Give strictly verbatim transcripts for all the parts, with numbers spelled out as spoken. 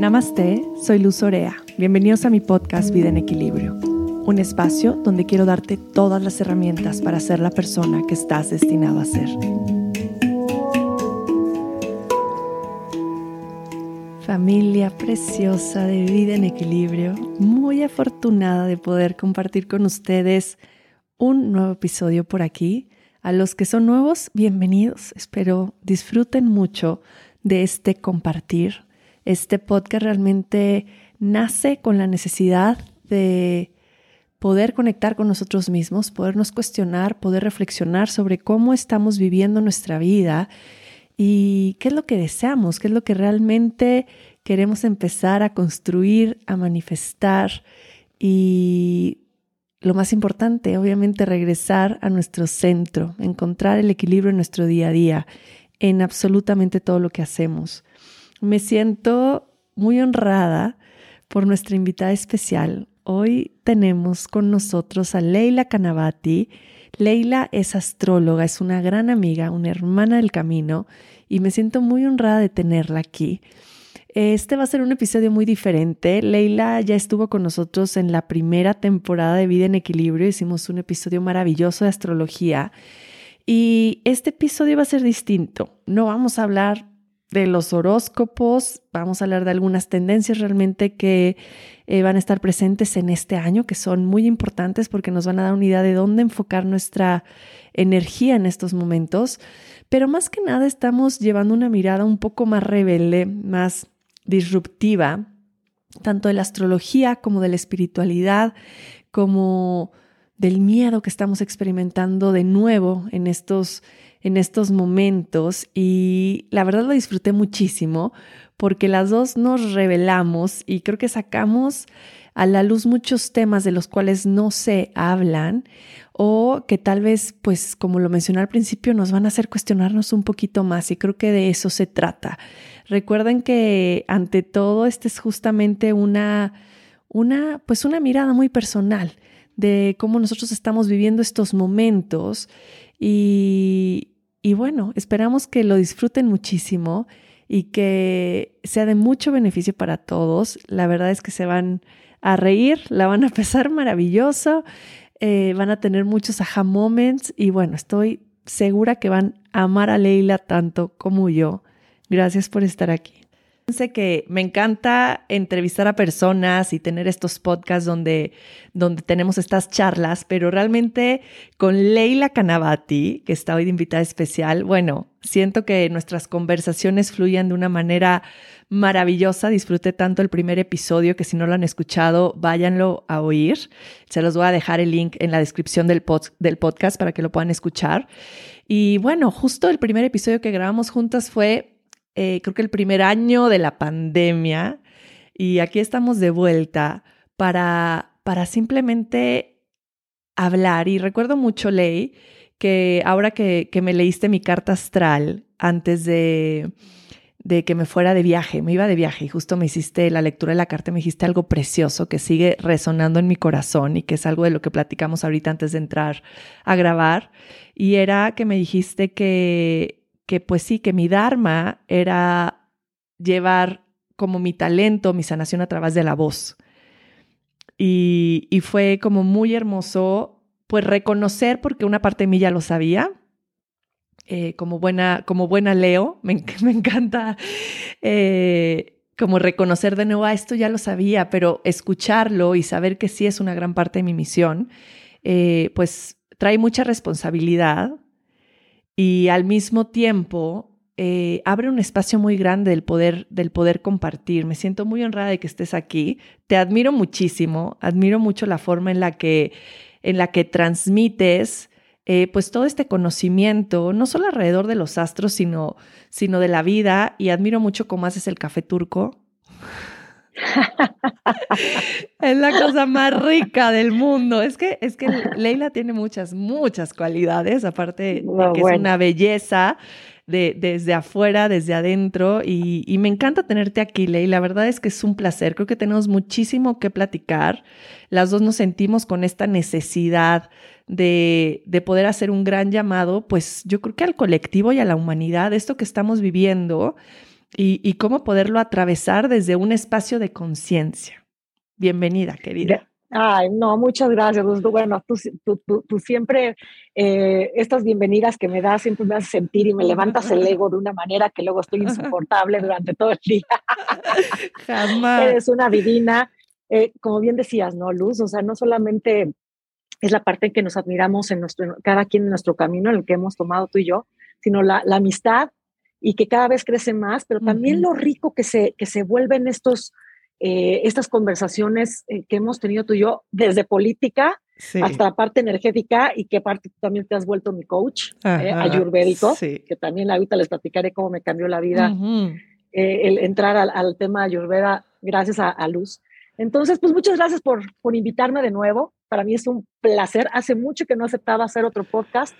Namaste, soy Luz Orea. Bienvenidos a mi podcast Vida en Equilibrio, un espacio donde quiero darte todas las herramientas para ser la persona que estás destinado a ser. Familia preciosa de Vida en Equilibrio, muy afortunada de poder compartir con ustedes un nuevo episodio por aquí. A los que son nuevos, bienvenidos. Espero disfruten mucho de este compartir. Este podcast realmente nace con la necesidad de poder conectar con nosotros mismos, podernos cuestionar, poder reflexionar sobre cómo estamos viviendo nuestra vida y qué es lo que deseamos, qué es lo que realmente queremos empezar a construir, a manifestar y lo más importante, obviamente, regresar a nuestro centro, encontrar el equilibrio en nuestro día a día, en absolutamente todo lo que hacemos. Me siento muy honrada por nuestra invitada especial. Hoy tenemos con nosotros a Leila Canavati. Leila es astróloga, es una gran amiga, una hermana del camino y me siento muy honrada de tenerla aquí. Este va a ser un episodio muy diferente. Leila ya estuvo con nosotros en la primera temporada de Vida en Equilibrio. Hicimos un episodio maravilloso de astrología y este episodio va a ser distinto. No vamos a hablar de los horóscopos, vamos a hablar de algunas tendencias realmente que eh, van a estar presentes en este año, que son muy importantes porque nos van a dar una idea de dónde enfocar nuestra energía en estos momentos. Pero más que nada estamos llevando una mirada un poco más rebelde, más disruptiva, tanto de la astrología como de la espiritualidad, como del miedo que estamos experimentando de nuevo en estos en estos momentos y la verdad lo disfruté muchísimo porque las dos nos revelamos y creo que sacamos a la luz muchos temas de los cuales no se hablan o que tal vez, pues como lo mencioné al principio, nos van a hacer cuestionarnos un poquito más y creo que de eso se trata. Recuerden que ante todo este es justamente una, una, pues una mirada muy personal de cómo nosotros estamos viviendo estos momentos y Y bueno, esperamos que lo disfruten muchísimo y que sea de mucho beneficio para todos. La verdad es que se van a reír, la van a pasar maravilloso, eh, van a tener muchos aha moments y bueno, estoy segura que van a amar a Leila tanto como yo. Gracias por estar aquí. Fíjense que me encanta entrevistar a personas y tener estos podcasts donde, donde tenemos estas charlas, pero realmente con Leila Canavati, que está hoy de invitada especial, bueno, siento que nuestras conversaciones fluyen de una manera maravillosa. Disfruté tanto el primer episodio que si no lo han escuchado, váyanlo a oír. Se los voy a dejar el link en la descripción del, pod- del podcast para que lo puedan escuchar. Y bueno, justo el primer episodio que grabamos juntas fue Eh, creo que el primer año de la pandemia y aquí estamos de vuelta para, para simplemente hablar. Y recuerdo mucho, Ley, que ahora que, que me leíste mi carta astral antes de, de que me fuera de viaje, me iba de viaje y justo me hiciste la lectura de la carta y me dijiste algo precioso que sigue resonando en mi corazón y que es algo de lo que platicamos ahorita antes de entrar a grabar. Y era que me dijiste que que pues sí, que mi dharma era llevar como mi talento, mi sanación a través de la voz. Y, y fue como muy hermoso, pues reconocer, porque una parte de mí ya lo sabía, eh, como, buena, como buena Leo, me, me encanta eh, como reconocer de nuevo, ah, esto ya lo sabía, pero escucharlo y saber que sí es una gran parte de mi misión, eh, pues trae mucha responsabilidad. Y al mismo tiempo eh, abre un espacio muy grande del poder, del poder compartir. Me siento muy honrada de que estés aquí. Te admiro muchísimo, admiro mucho la forma en la que, en la que transmites eh, pues todo este conocimiento, no solo alrededor de los astros, sino, sino de la vida. Y admiro mucho cómo haces el café turco. Es la cosa más rica del mundo. Es que, es que Leila tiene muchas, muchas cualidades, aparte no, de que bueno. Es una belleza de, desde afuera, desde adentro. Y, y me encanta tenerte aquí, Leila. La verdad es que es un placer. Creo que tenemos muchísimo que platicar. Las dos nos sentimos con esta necesidad de, de poder hacer un gran llamado, pues yo creo que al colectivo y a la humanidad, esto que estamos viviendo. y, y cómo poderlo atravesar desde un espacio de conciencia. Bienvenida, querida. Ay, no, muchas gracias, Luz. Bueno, tú, tú, tú, tú siempre, eh, estas bienvenidas que me das siempre me hacen sentir y me levantas el ego de una manera que luego estoy insoportable durante todo el día. Jamás. Eres una divina. Eh, como bien decías, ¿no, Luz? O sea, no solamente es la parte en que nos admiramos en nuestro, cada quien en nuestro camino, en el que hemos tomado tú y yo, sino la, la amistad y que cada vez crece más, pero también uh-huh. lo rico que se, que se vuelven estos... Eh, estas conversaciones eh, que hemos tenido tú y yo, desde política sí. hasta la parte energética, y que aparte tú también te has vuelto mi coach Ajá, eh, ayurvédico, sí. que también ahorita les platicaré cómo me cambió la vida uh-huh. eh, el entrar al, al tema ayurveda gracias a, a Luz. Entonces, pues muchas gracias por, por invitarme de nuevo. Para mí es un placer. Hace mucho que no aceptaba hacer otro podcast.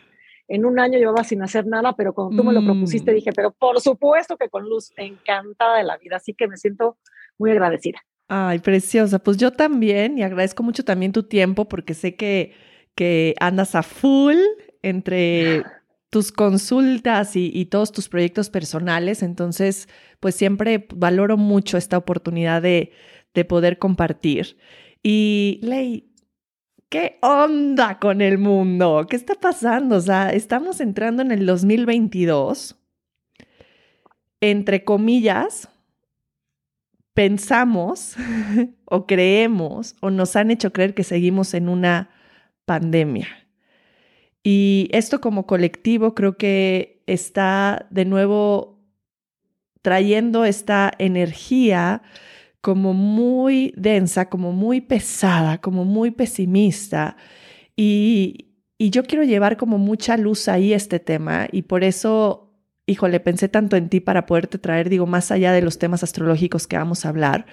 En un año llevaba sin hacer nada, pero cuando tú mm. me lo propusiste dije, pero por supuesto que con Luz, encantada de la vida. Así que me siento muy agradecida. Ay, preciosa. Pues yo también, y agradezco mucho también tu tiempo, porque sé que, que andas a full entre tus consultas y, y todos tus proyectos personales. Entonces, pues siempre valoro mucho esta oportunidad de, de poder compartir. Y Ley, ¿qué onda con el mundo? ¿Qué está pasando? O sea, estamos entrando en el dos mil veintidós, entre comillas. Pensamos o creemos o nos han hecho creer que seguimos en una pandemia. Y esto como colectivo creo que está de nuevo trayendo esta energía como muy densa, como muy pesada, como muy pesimista. Y, y yo quiero llevar como mucha luz ahí este tema, y por eso... híjole, pensé tanto en ti para poderte traer, digo, más allá de los temas astrológicos que vamos a hablar,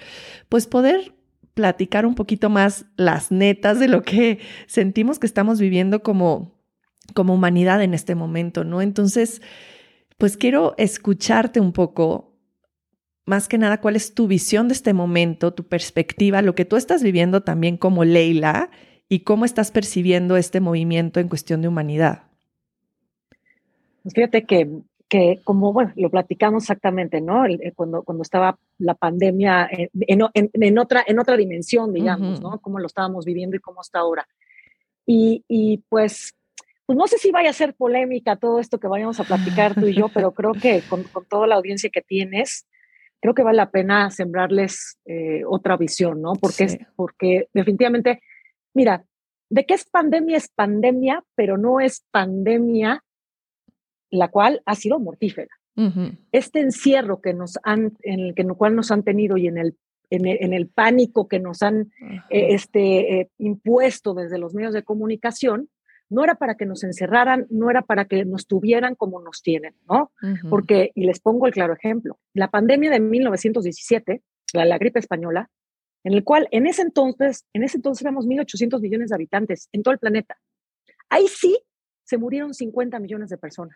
pues poder platicar un poquito más las netas de lo que sentimos que estamos viviendo como, como humanidad en este momento, ¿no? Entonces, pues quiero escucharte un poco, más que nada, cuál es tu visión de este momento, tu perspectiva, lo que tú estás viviendo también como Leila y cómo estás percibiendo este movimiento en cuestión de humanidad. Pues fíjate que que como, bueno, lo platicamos exactamente, ¿no? El, el, cuando, cuando estaba la pandemia en, en, en, otra, en otra dimensión, digamos, uh-huh. ¿no? Cómo lo estábamos viviendo y cómo está ahora. Y, y pues, pues no sé si vaya a ser polémica todo esto que vayamos a platicar tú y yo, pero creo que con, con toda la audiencia que tienes, creo que vale la pena sembrarles eh, otra visión, ¿no? Porque, sí. porque definitivamente, mira, ¿de qué es pandemia? Es pandemia, pero no es pandemia la cual ha sido mortífera. Uh-huh. Este encierro que nos han, en el, que, en el cual nos han tenido y en el, en el, en el pánico que nos han uh-huh. eh, este, eh, impuesto desde los medios de comunicación, no era para que nos encerraran, no era para que nos tuvieran como nos tienen, ¿no? Uh-huh. Porque, y les pongo el claro ejemplo, la pandemia de mil novecientos diecisiete, la, la gripe española, en el cual en ese entonces, en ese entonces éramos mil ochocientos millones de habitantes en todo el planeta. Ahí sí se murieron cincuenta millones de personas.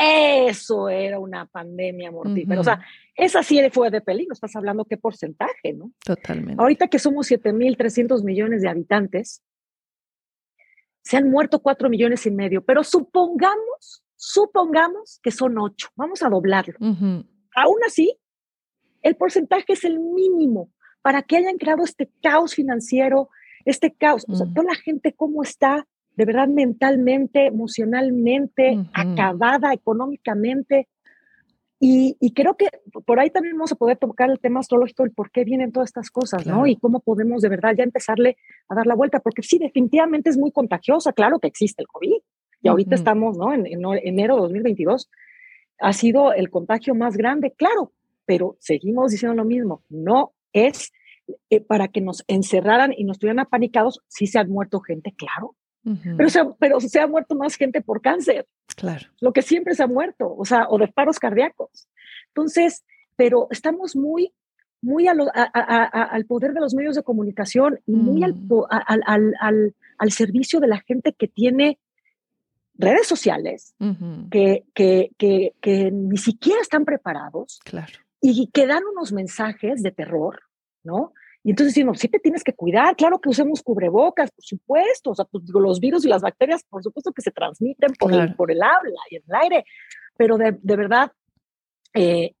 Eso era una pandemia mortífera. Uh-huh. O sea, esa sí fue de peligro. Estás hablando qué porcentaje, ¿no? Totalmente. Ahorita que somos siete mil trescientos millones de habitantes, se han muerto cuatro millones y medio. Pero supongamos, supongamos que son ocho. Vamos a doblarlo. Uh-huh. Aún así, el porcentaje es el mínimo para que hayan creado este caos financiero, este caos. O sea, uh-huh. toda la gente cómo está, de verdad, mentalmente, emocionalmente, uh-huh. acabada económicamente. Y, y creo que por ahí también vamos a poder tocar el tema astrológico, el por qué vienen todas estas cosas, claro. ¿no? Y cómo podemos de verdad ya empezarle a dar la vuelta, porque sí, definitivamente es muy contagiosa, claro que existe el COVID. Y ahorita uh-huh. estamos, ¿no? En, en enero de dos mil veintidós ha sido el contagio más grande, claro, pero seguimos diciendo lo mismo, no es eh, para que nos encerraran y nos tuvieran apanicados. Sí se han muerto gente, claro. Uh-huh. Pero, se, pero se ha muerto más gente por cáncer, claro, lo que siempre se ha muerto, o sea, o de paros cardíacos. Entonces, pero estamos muy, muy a lo, a, a, a, al poder de los medios de comunicación y muy uh-huh. al, al, al, al, al servicio de la gente que tiene redes sociales, uh-huh. que, que, que, que ni siquiera están preparados, claro, y que dan unos mensajes de terror, ¿no? Y entonces decimos, sí te tienes que cuidar, claro que usemos cubrebocas, por supuesto, o sea, pues, los virus y las bacterias, por supuesto que se transmiten por, claro. el, por el habla y el aire, pero de, de verdad, eh,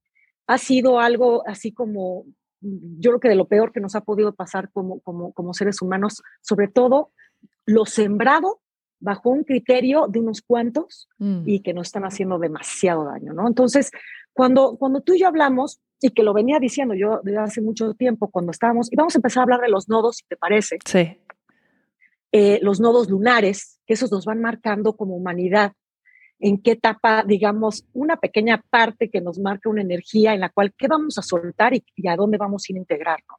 ha sido algo así como, yo creo que de lo peor que nos ha podido pasar como, como, como seres humanos, sobre todo lo sembrado bajo un criterio de unos cuantos mm. y que nos están haciendo demasiado daño, ¿no? Entonces, cuando, cuando tú y yo hablamos, y que lo venía diciendo yo desde hace mucho tiempo cuando estábamos, y vamos a empezar a hablar de los nodos, si te parece. Sí. Eh, los nodos lunares, que esos nos van marcando como humanidad, en qué etapa, digamos, una pequeña parte que nos marca una energía en la cual qué vamos a soltar y, y a dónde vamos a ir a integrarnos.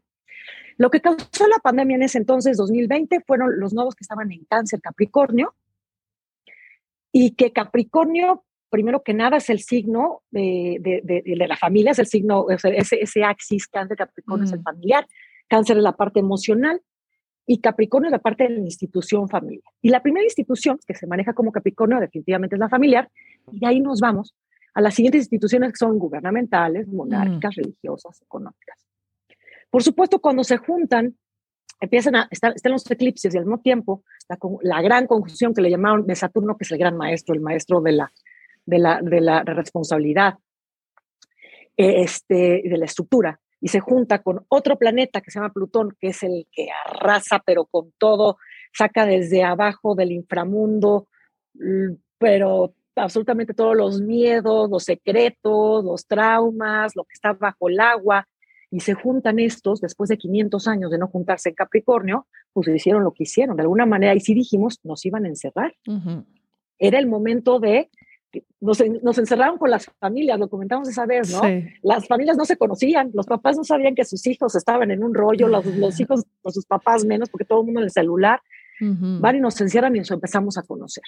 Lo que causó la pandemia en ese entonces, dos mil veinte, fueron los nodos que estaban en Cáncer, Capricornio, y que Capricornio, primero que nada, es el signo de, de, de, de la familia, es el signo, ese, ese axis Cáncer, Capricornio mm. es el familiar, Cáncer es la parte emocional, y Capricornio es la parte de la institución familia. Y la primera institución que se maneja como Capricornio definitivamente es la familiar, y de ahí nos vamos a las siguientes instituciones que son gubernamentales, monárquicas, mm. religiosas, económicas. Por supuesto, cuando se juntan, empiezan a estar, están los eclipses y al mismo tiempo la, la gran conjunción que le llamaron de Saturno, que es el gran maestro, el maestro de la, de la, de la responsabilidad, este, de la estructura. Y se junta con otro planeta que se llama Plutón, que es el que arrasa, pero con todo, saca desde abajo del inframundo, pero absolutamente todos los miedos, los secretos, los traumas, lo que está bajo el agua, y se juntan estos, después de quinientos años de no juntarse en Capricornio, pues hicieron lo que hicieron, de alguna manera, y si dijimos, nos iban a encerrar. Uh-huh. Era el momento de... Nos, nos encerraron con las familias, lo comentamos esa vez, ¿no? Sí. Las familias no se conocían, los papás no sabían que sus hijos estaban en un rollo, los, los hijos con sus papás menos, porque todo el mundo en el celular, uh-huh. van y nos encierran y nos empezamos a conocer.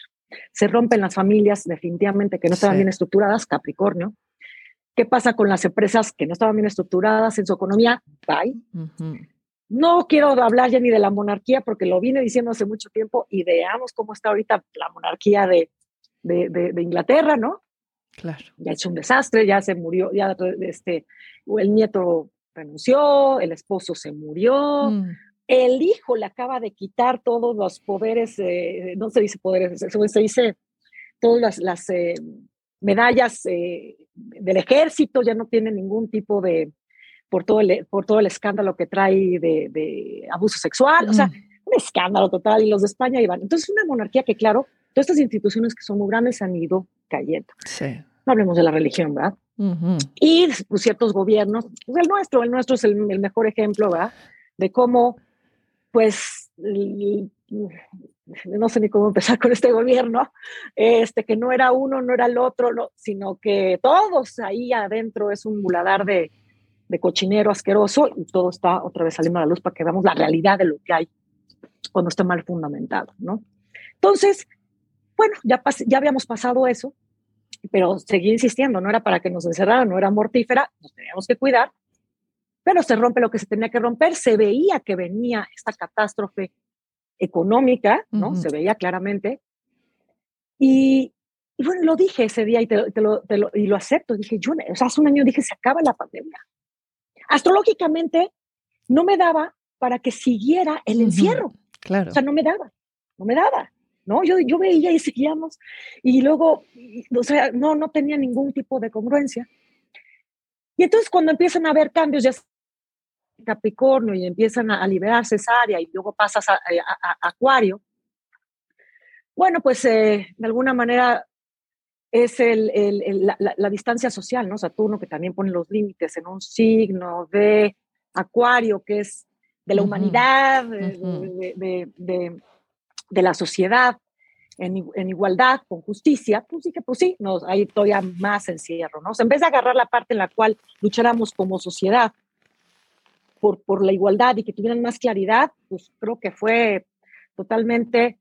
Se rompen las familias definitivamente que no estaban sí. bien estructuradas, Capricornio. ¿Qué pasa con las empresas que no estaban bien estructuradas en su economía? Bye. Uh-huh. No quiero hablar ya ni de la monarquía porque lo vine diciendo hace mucho tiempo y veamos cómo está ahorita la monarquía de, de, de, de Inglaterra, ¿no? Claro. Ya es un desastre, ya se murió, ya este, el nieto renunció, el esposo se murió, mm. el hijo le acaba de quitar todos los poderes, eh, no se dice poderes, se dice todas las... las eh, medallas eh, del ejército, ya no tiene ningún tipo de, por todo el, por todo el escándalo que trae de, de abuso sexual, mm. o sea, un escándalo total, y los de España iban. Entonces, una monarquía que, claro, todas estas instituciones que son muy grandes han ido cayendo. Sí. No hablemos de la religión, ¿verdad? Mm-hmm. Y pues, ciertos gobiernos, pues el nuestro, el nuestro es el, el mejor ejemplo, ¿verdad? De cómo, pues... Y, y, no sé ni cómo empezar con este gobierno, este, que no era uno, no era el otro, no, sino que todos ahí adentro es un muladar de, de cochinero asqueroso y todo está otra vez saliendo a la luz para que veamos la realidad de lo que hay cuando está mal fundamentado, ¿no? Entonces, bueno, ya, pas- ya habíamos pasado eso, pero seguí insistiendo, no era para que nos encerraran, no era mortífera, nos teníamos que cuidar, pero se rompe lo que se tenía que romper, se veía que venía esta catástrofe económica, ¿no? Uh-huh. Se veía claramente. Y, y bueno, lo dije ese día y, te, te lo, te lo, y lo acepto. Dije, yo, o sea, hace un año dije, se acaba la pandemia. Astrológicamente no me daba para que siguiera el encierro. Uh-huh. Claro. O sea, no me daba, no me daba, ¿no? Yo, yo veía y seguíamos. Y luego, y, o sea, no, no tenía ningún tipo de congruencia. Y entonces cuando empiezan a haber cambios, ya Capricornio y empiezan a, a liberar cesárea y luego pasas a, a, a, a Acuario, bueno, pues eh, de alguna manera es el, el, el, la, la, la distancia social, ¿no? Saturno, que también pone los límites en un signo de Acuario, que es de la uh-huh. humanidad, uh-huh. de, de, de, de la sociedad, en, en igualdad, con justicia, pues sí que pues sí, nos, hay todavía más encierro, ¿no? O sea, en vez de agarrar la parte en la cual lucháramos como sociedad, Por, por la igualdad y que tuvieran más claridad, pues creo que fue totalmente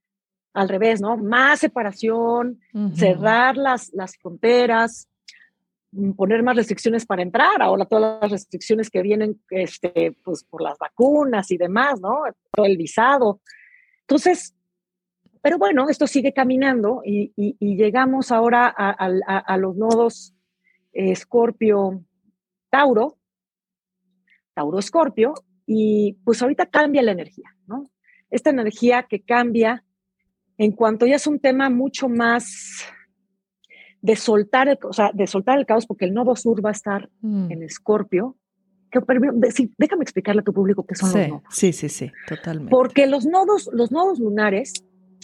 al revés, ¿no? Más separación, uh-huh. cerrar las, las fronteras, poner más restricciones para entrar, ahora todas las restricciones que vienen este, pues, por las vacunas y demás, ¿no? Todo el visado. Entonces, pero bueno, esto sigue caminando y, y, y llegamos ahora a, a, a, a los nodos Escorpio-Tauro, Tauro-Escorpio, y pues ahorita cambia la energía, ¿no? Esta energía que cambia en cuanto ya es un tema mucho más de soltar el, o sea, de soltar el caos, porque el nodo sur va a estar mm. en Escorpio. Que, sí, déjame explicarle a tu público qué son sí, los nodos. Sí, sí, sí, totalmente. Porque los nodos, los nodos lunares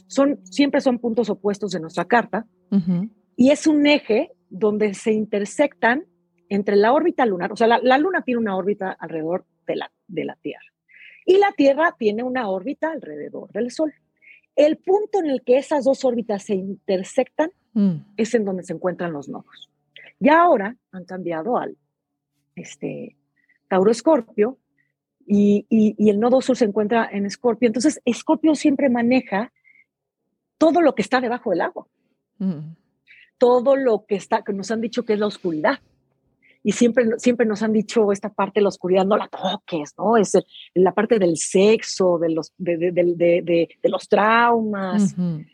son, siempre son puntos opuestos de nuestra carta, uh-huh. y es un eje donde se intersectan entre la órbita lunar, o sea, la, la luna tiene una órbita alrededor de la, de la Tierra, y la Tierra tiene una órbita alrededor del Sol. El punto en el que esas dos órbitas se intersectan mm. es en donde se encuentran los nodos. Y ahora han cambiado al este, Tauro Escorpio, y, y, y el nodo sur se encuentra en Escorpio. Entonces, Escorpio siempre maneja todo lo que está debajo del agua, mm. todo lo que está, que nos han dicho que es la oscuridad. Y siempre, siempre nos han dicho esta parte de la oscuridad, no la toques, ¿no? Es el, la parte del sexo, de los, de, de, de, de, de, de los traumas. Uh-huh.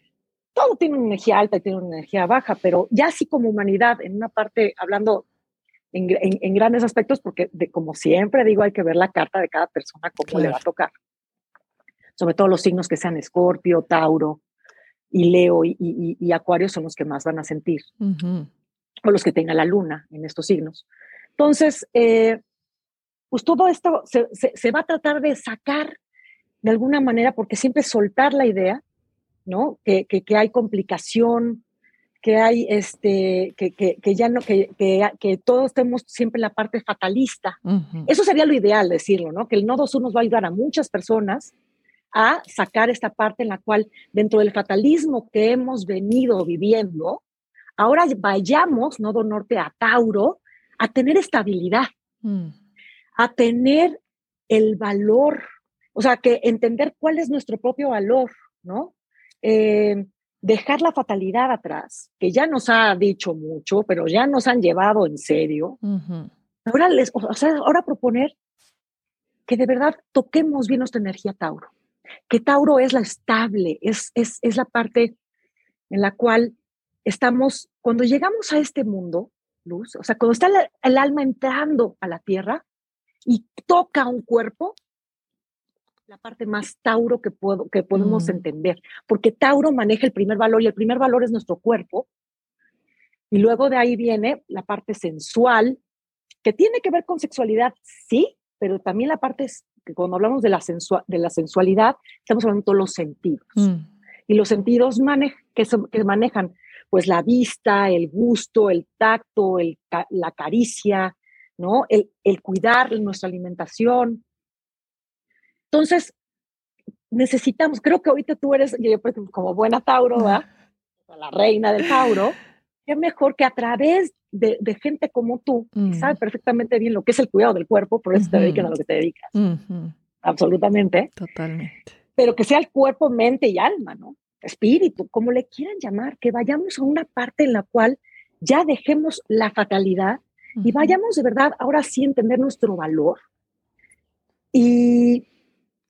Todo tiene una energía alta y tiene una energía baja, pero ya así como humanidad, en una parte, hablando en, en, en grandes aspectos, porque de, como siempre digo, hay que ver la carta de cada persona, cómo claro. le va a tocar. Sobre todo los signos que sean Escorpio, Tauro y Leo y, y, y Acuario son los que más van a sentir. Uh-huh. O los que tenga la luna en estos signos. Entonces, eh, pues todo esto se, se, se va a tratar de sacar de alguna manera, porque siempre soltar la idea, ¿no? Que, que, que hay complicación, que hay este, que, que, que ya no, que, que, que todos tenemos siempre la parte fatalista. Uh-huh. Eso sería lo ideal decirlo, ¿no? Que el nodo sur nos va a ayudar a muchas personas a sacar esta parte en la cual, dentro del fatalismo que hemos venido viviendo, ahora vayamos, nodo norte a Tauro, a tener estabilidad, mm. a tener el valor, o sea, que entender cuál es nuestro propio valor, ¿no? Eh, dejar la fatalidad atrás, que ya nos ha dicho mucho, pero ya nos han llevado en serio. Mm-hmm. Ahora, les, o sea, ahora proponer que de verdad toquemos bien nuestra energía Tauro, que Tauro es la estable, es, es, es la parte en la cual estamos, cuando llegamos a este mundo, Luz, o sea, cuando está el, el alma entrando a la Tierra y toca un cuerpo, la parte más Tauro que, puedo, que podemos mm. entender, porque Tauro maneja el primer valor, y el primer valor es nuestro cuerpo, y luego de ahí viene la parte sensual, que tiene que ver con sexualidad, sí, pero también la parte, que cuando hablamos de la, sensua, de la sensualidad, estamos hablando de todos los sentidos, mm. y los sentidos mane- que, son, que manejan pues la vista, el gusto, el tacto, el, la caricia, ¿no? El, el cuidar nuestra alimentación. Entonces, necesitamos, creo que ahorita tú eres, yo como buena Tauro, ¿verdad? La reina del Tauro, qué mejor que a través de, de gente como tú, mm. que sabe perfectamente bien lo que es el cuidado del cuerpo, por eso mm-hmm. te dedican a lo que te dedicas. Mm-hmm. Absolutamente. Totalmente. Pero que sea el cuerpo, mente y alma, ¿no? Espíritu, como le quieran llamar, que vayamos a una parte en la cual ya dejemos la fatalidad uh-huh. y vayamos de verdad ahora sí a entender nuestro valor, y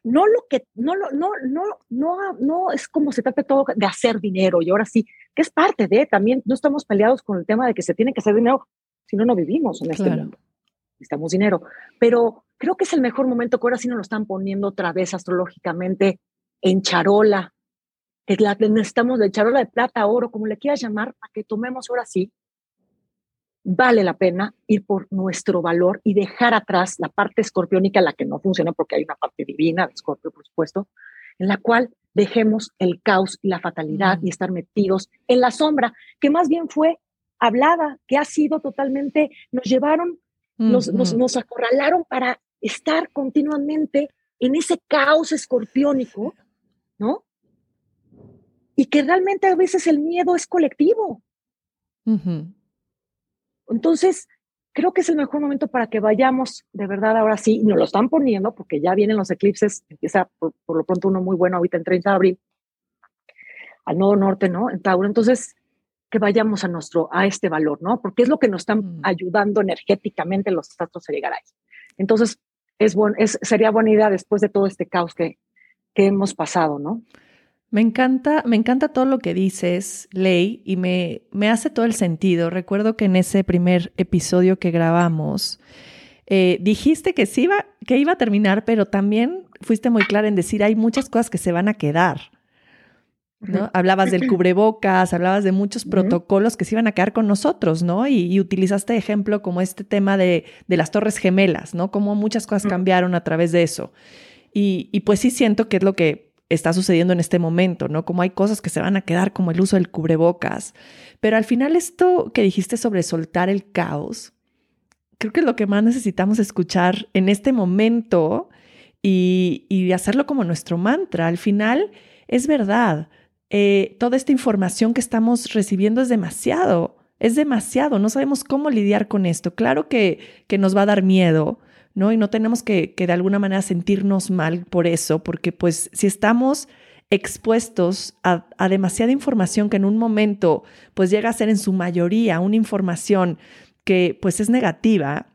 no lo que no lo no no no no es como se trata todo de hacer dinero, y ahora sí que es parte de, también no estamos peleados con el tema de que se tiene que hacer dinero, si no no vivimos en este claro. mundo, necesitamos dinero, pero creo que es el mejor momento, que ahora sí nos lo están poniendo otra vez astrológicamente en charola. Que la, necesitamos de charola de plata, oro, como le quieras llamar, para que tomemos ahora sí, vale la pena ir por nuestro valor y dejar atrás la parte escorpiónica, la que no funciona, porque hay una parte divina de Escorpio, por supuesto, en la cual dejemos el caos y la fatalidad mm. y estar metidos en la sombra, que más bien fue hablada, que ha sido totalmente, nos llevaron, mm-hmm. nos, nos, nos acorralaron para estar continuamente en ese caos escorpiónico, ¿no? Y que realmente a veces el miedo es colectivo. Uh-huh. Entonces, creo que es el mejor momento para que vayamos, de verdad, ahora sí, y nos lo están poniendo, porque ya vienen los eclipses, empieza por, por lo pronto uno muy bueno ahorita en treinta de abril, al nodo norte, ¿no? En Tauro. Entonces, que vayamos a nuestro, a este valor, ¿no? Porque es lo que nos están uh-huh. ayudando energéticamente los astros a llegar ahí. Entonces, es buen, es, sería buena idea después de todo este caos que, que hemos pasado, ¿no? Me encanta, me encanta todo lo que dices, Ley, y me, me hace todo el sentido. Recuerdo que en ese primer episodio que grabamos, eh, dijiste que sí iba, que iba a terminar, pero también fuiste muy clara en decir hay muchas cosas que se van a quedar. ¿no? Hablabas del cubrebocas, hablabas de muchos protocolos que se iban a quedar con nosotros, ¿no? Y, y utilizaste ejemplo como este tema de, de las Torres Gemelas, ¿no? Cómo muchas cosas cambiaron a través de eso. Y, y pues sí siento que es lo que está sucediendo en este momento, ¿no? Como hay cosas que se van a quedar como el uso del cubrebocas. Pero al final esto que dijiste sobre soltar el caos, creo que es lo que más necesitamos escuchar en este momento y, y hacerlo como nuestro mantra. Al final es verdad. Eh, toda esta información que estamos recibiendo es demasiado, es demasiado. No sabemos cómo lidiar con esto. Claro que, que nos va a dar miedo, ¿no? Y no tenemos que, que de alguna manera sentirnos mal por eso, porque pues si estamos expuestos a, a demasiada información que en un momento pues llega a ser en su mayoría una información que pues es negativa,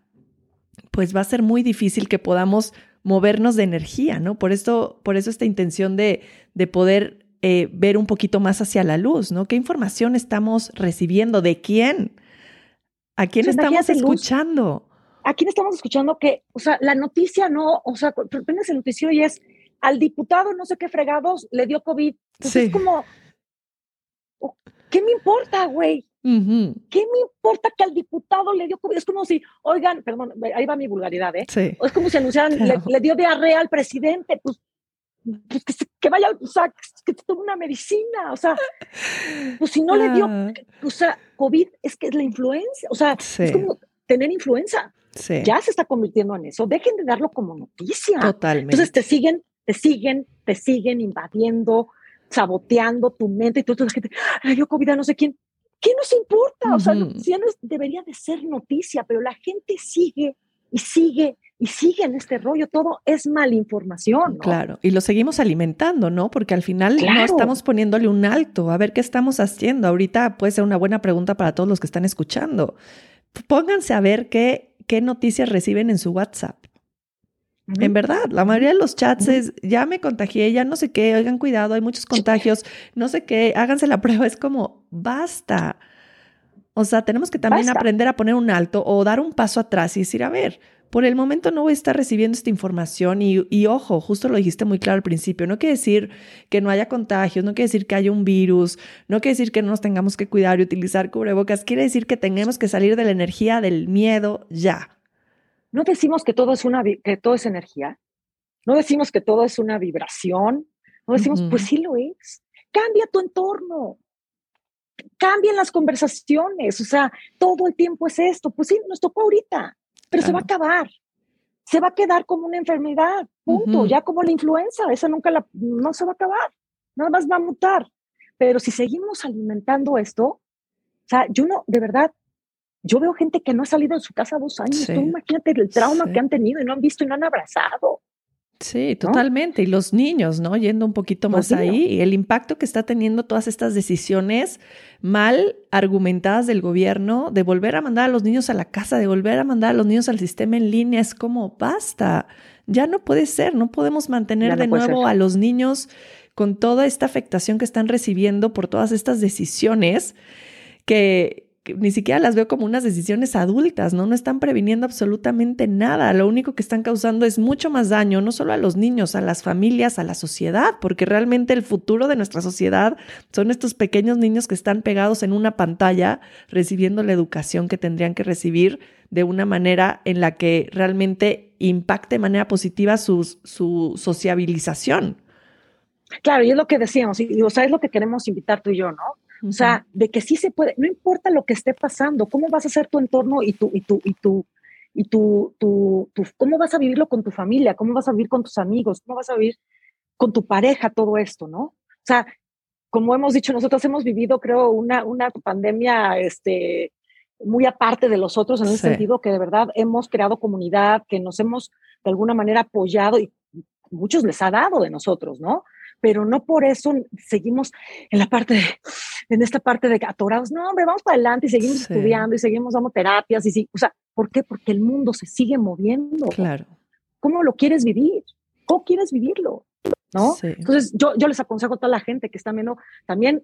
pues va a ser muy difícil que podamos movernos de energía, ¿no? Por esto, por eso esta intención de, de poder Eh, ver un poquito más hacia la luz, ¿no? ¿Qué información estamos recibiendo? ¿De quién? ¿A quién o sea, estamos escuchando? Luz, ¿a quién estamos escuchando? Que, o sea, la noticia no, o sea, apenas el noticiero y es al diputado no sé qué fregados le dio COVID. Entonces sí. Es como, ¿qué me importa, güey? Uh-huh. ¿Qué me importa que al diputado le dio COVID? Es como si, oigan, perdón, ahí va mi vulgaridad, ¿eh? Sí. Es como si anunciaran, claro. le, le dio diarrea al presidente, pues, pues que, que vaya, o sea, que tome una medicina, o sea, pues si no ah. le dio, o sea, COVID es que es la influenza, o sea, sí. es como tener influenza, sí. ya se está convirtiendo en eso, dejen de darlo como noticia. Totalmente. Entonces te siguen, te siguen, te siguen invadiendo, saboteando tu mente y toda la gente, ay, yo COVID a no sé quién, ¿qué nos importa? O sea, uh-huh. ya no es, debería de ser noticia, pero la gente sigue y sigue Y siguen este rollo, todo es mala información, ¿no? Claro, y lo seguimos alimentando, ¿no? Porque al final claro. no estamos poniéndole un alto. A ver qué estamos haciendo. Ahorita puede ser una buena pregunta para todos los que están escuchando. Pónganse a ver qué, qué noticias reciben en su WhatsApp. Uh-huh. En verdad, la mayoría de los chats uh-huh. es, ya me contagié, ya no sé qué, oigan, cuidado, hay muchos contagios, no sé qué, háganse la prueba. Es como, basta. O sea, tenemos que también basta. Aprender a poner un alto o dar un paso atrás y decir, a ver, por el momento no voy a estar recibiendo esta información y, y ojo, justo lo dijiste muy claro al principio, no quiere decir que no haya contagios, no quiere decir que haya un virus, no quiere decir que no nos tengamos que cuidar y utilizar cubrebocas, quiere decir que tenemos que salir de la energía del miedo ya. No decimos que todo es una que todo es energía, no decimos que todo es una vibración, no decimos uh-huh. pues sí lo es, cambia tu entorno. Cambian las conversaciones, o sea, todo el tiempo es esto, pues sí, nos tocó ahorita. Pero claro. se va a acabar, se va a quedar como una enfermedad, punto, uh-huh. ya como la influenza, esa nunca la, no se va a acabar, nada más va a mutar. Pero si seguimos alimentando esto, o sea, yo no, de verdad, yo veo gente que no ha salido de su casa dos años, sí. tú imagínate el trauma sí. que han tenido y no han visto y no han abrazado. Sí, totalmente. ¿No? Y los niños, ¿no? Yendo un poquito más Los ahí, niños. El impacto que está teniendo todas estas decisiones mal argumentadas del gobierno, de volver a mandar a los niños a la casa, de volver a mandar a los niños al sistema en línea, es como, basta, ya no puede ser, no podemos mantener ya de no nuevo a los niños con toda esta afectación que están recibiendo por todas estas decisiones que... ni siquiera las veo como unas decisiones adultas, ¿no? No están previniendo absolutamente nada. Lo único que están causando es mucho más daño, no solo a los niños, a las familias, a la sociedad, porque realmente el futuro de nuestra sociedad son estos pequeños niños que están pegados en una pantalla recibiendo la educación que tendrían que recibir de una manera en la que realmente impacte de manera positiva su, su sociabilización. Claro, y es lo que decíamos, y, o sea, es lo que queremos invitar tú y yo, ¿no? O sea, de que sí se puede, no importa lo que esté pasando, cómo vas a hacer tu entorno y tu, y tu, y tu, y tu, tu, tu, cómo vas a vivirlo con tu familia, cómo vas a vivir con tus amigos, cómo vas a vivir con tu pareja, todo esto, ¿no? O sea, como hemos dicho, nosotros hemos vivido, creo, una, una pandemia, este, muy aparte de los otros, en el sí. sentido que de verdad hemos creado comunidad, que nos hemos de alguna manera apoyado y muchos les ha dado de nosotros, ¿no? Pero no por eso seguimos en la parte de, en esta parte de atorados, no hombre, vamos para adelante y seguimos sí. estudiando y seguimos dando terapias y sí, o sea, ¿por qué? Porque el mundo se sigue moviendo. Claro. ¿Cómo lo quieres vivir? ¿Cómo quieres vivirlo? ¿No? Sí. Entonces yo, yo les aconsejo a toda la gente que está viendo también,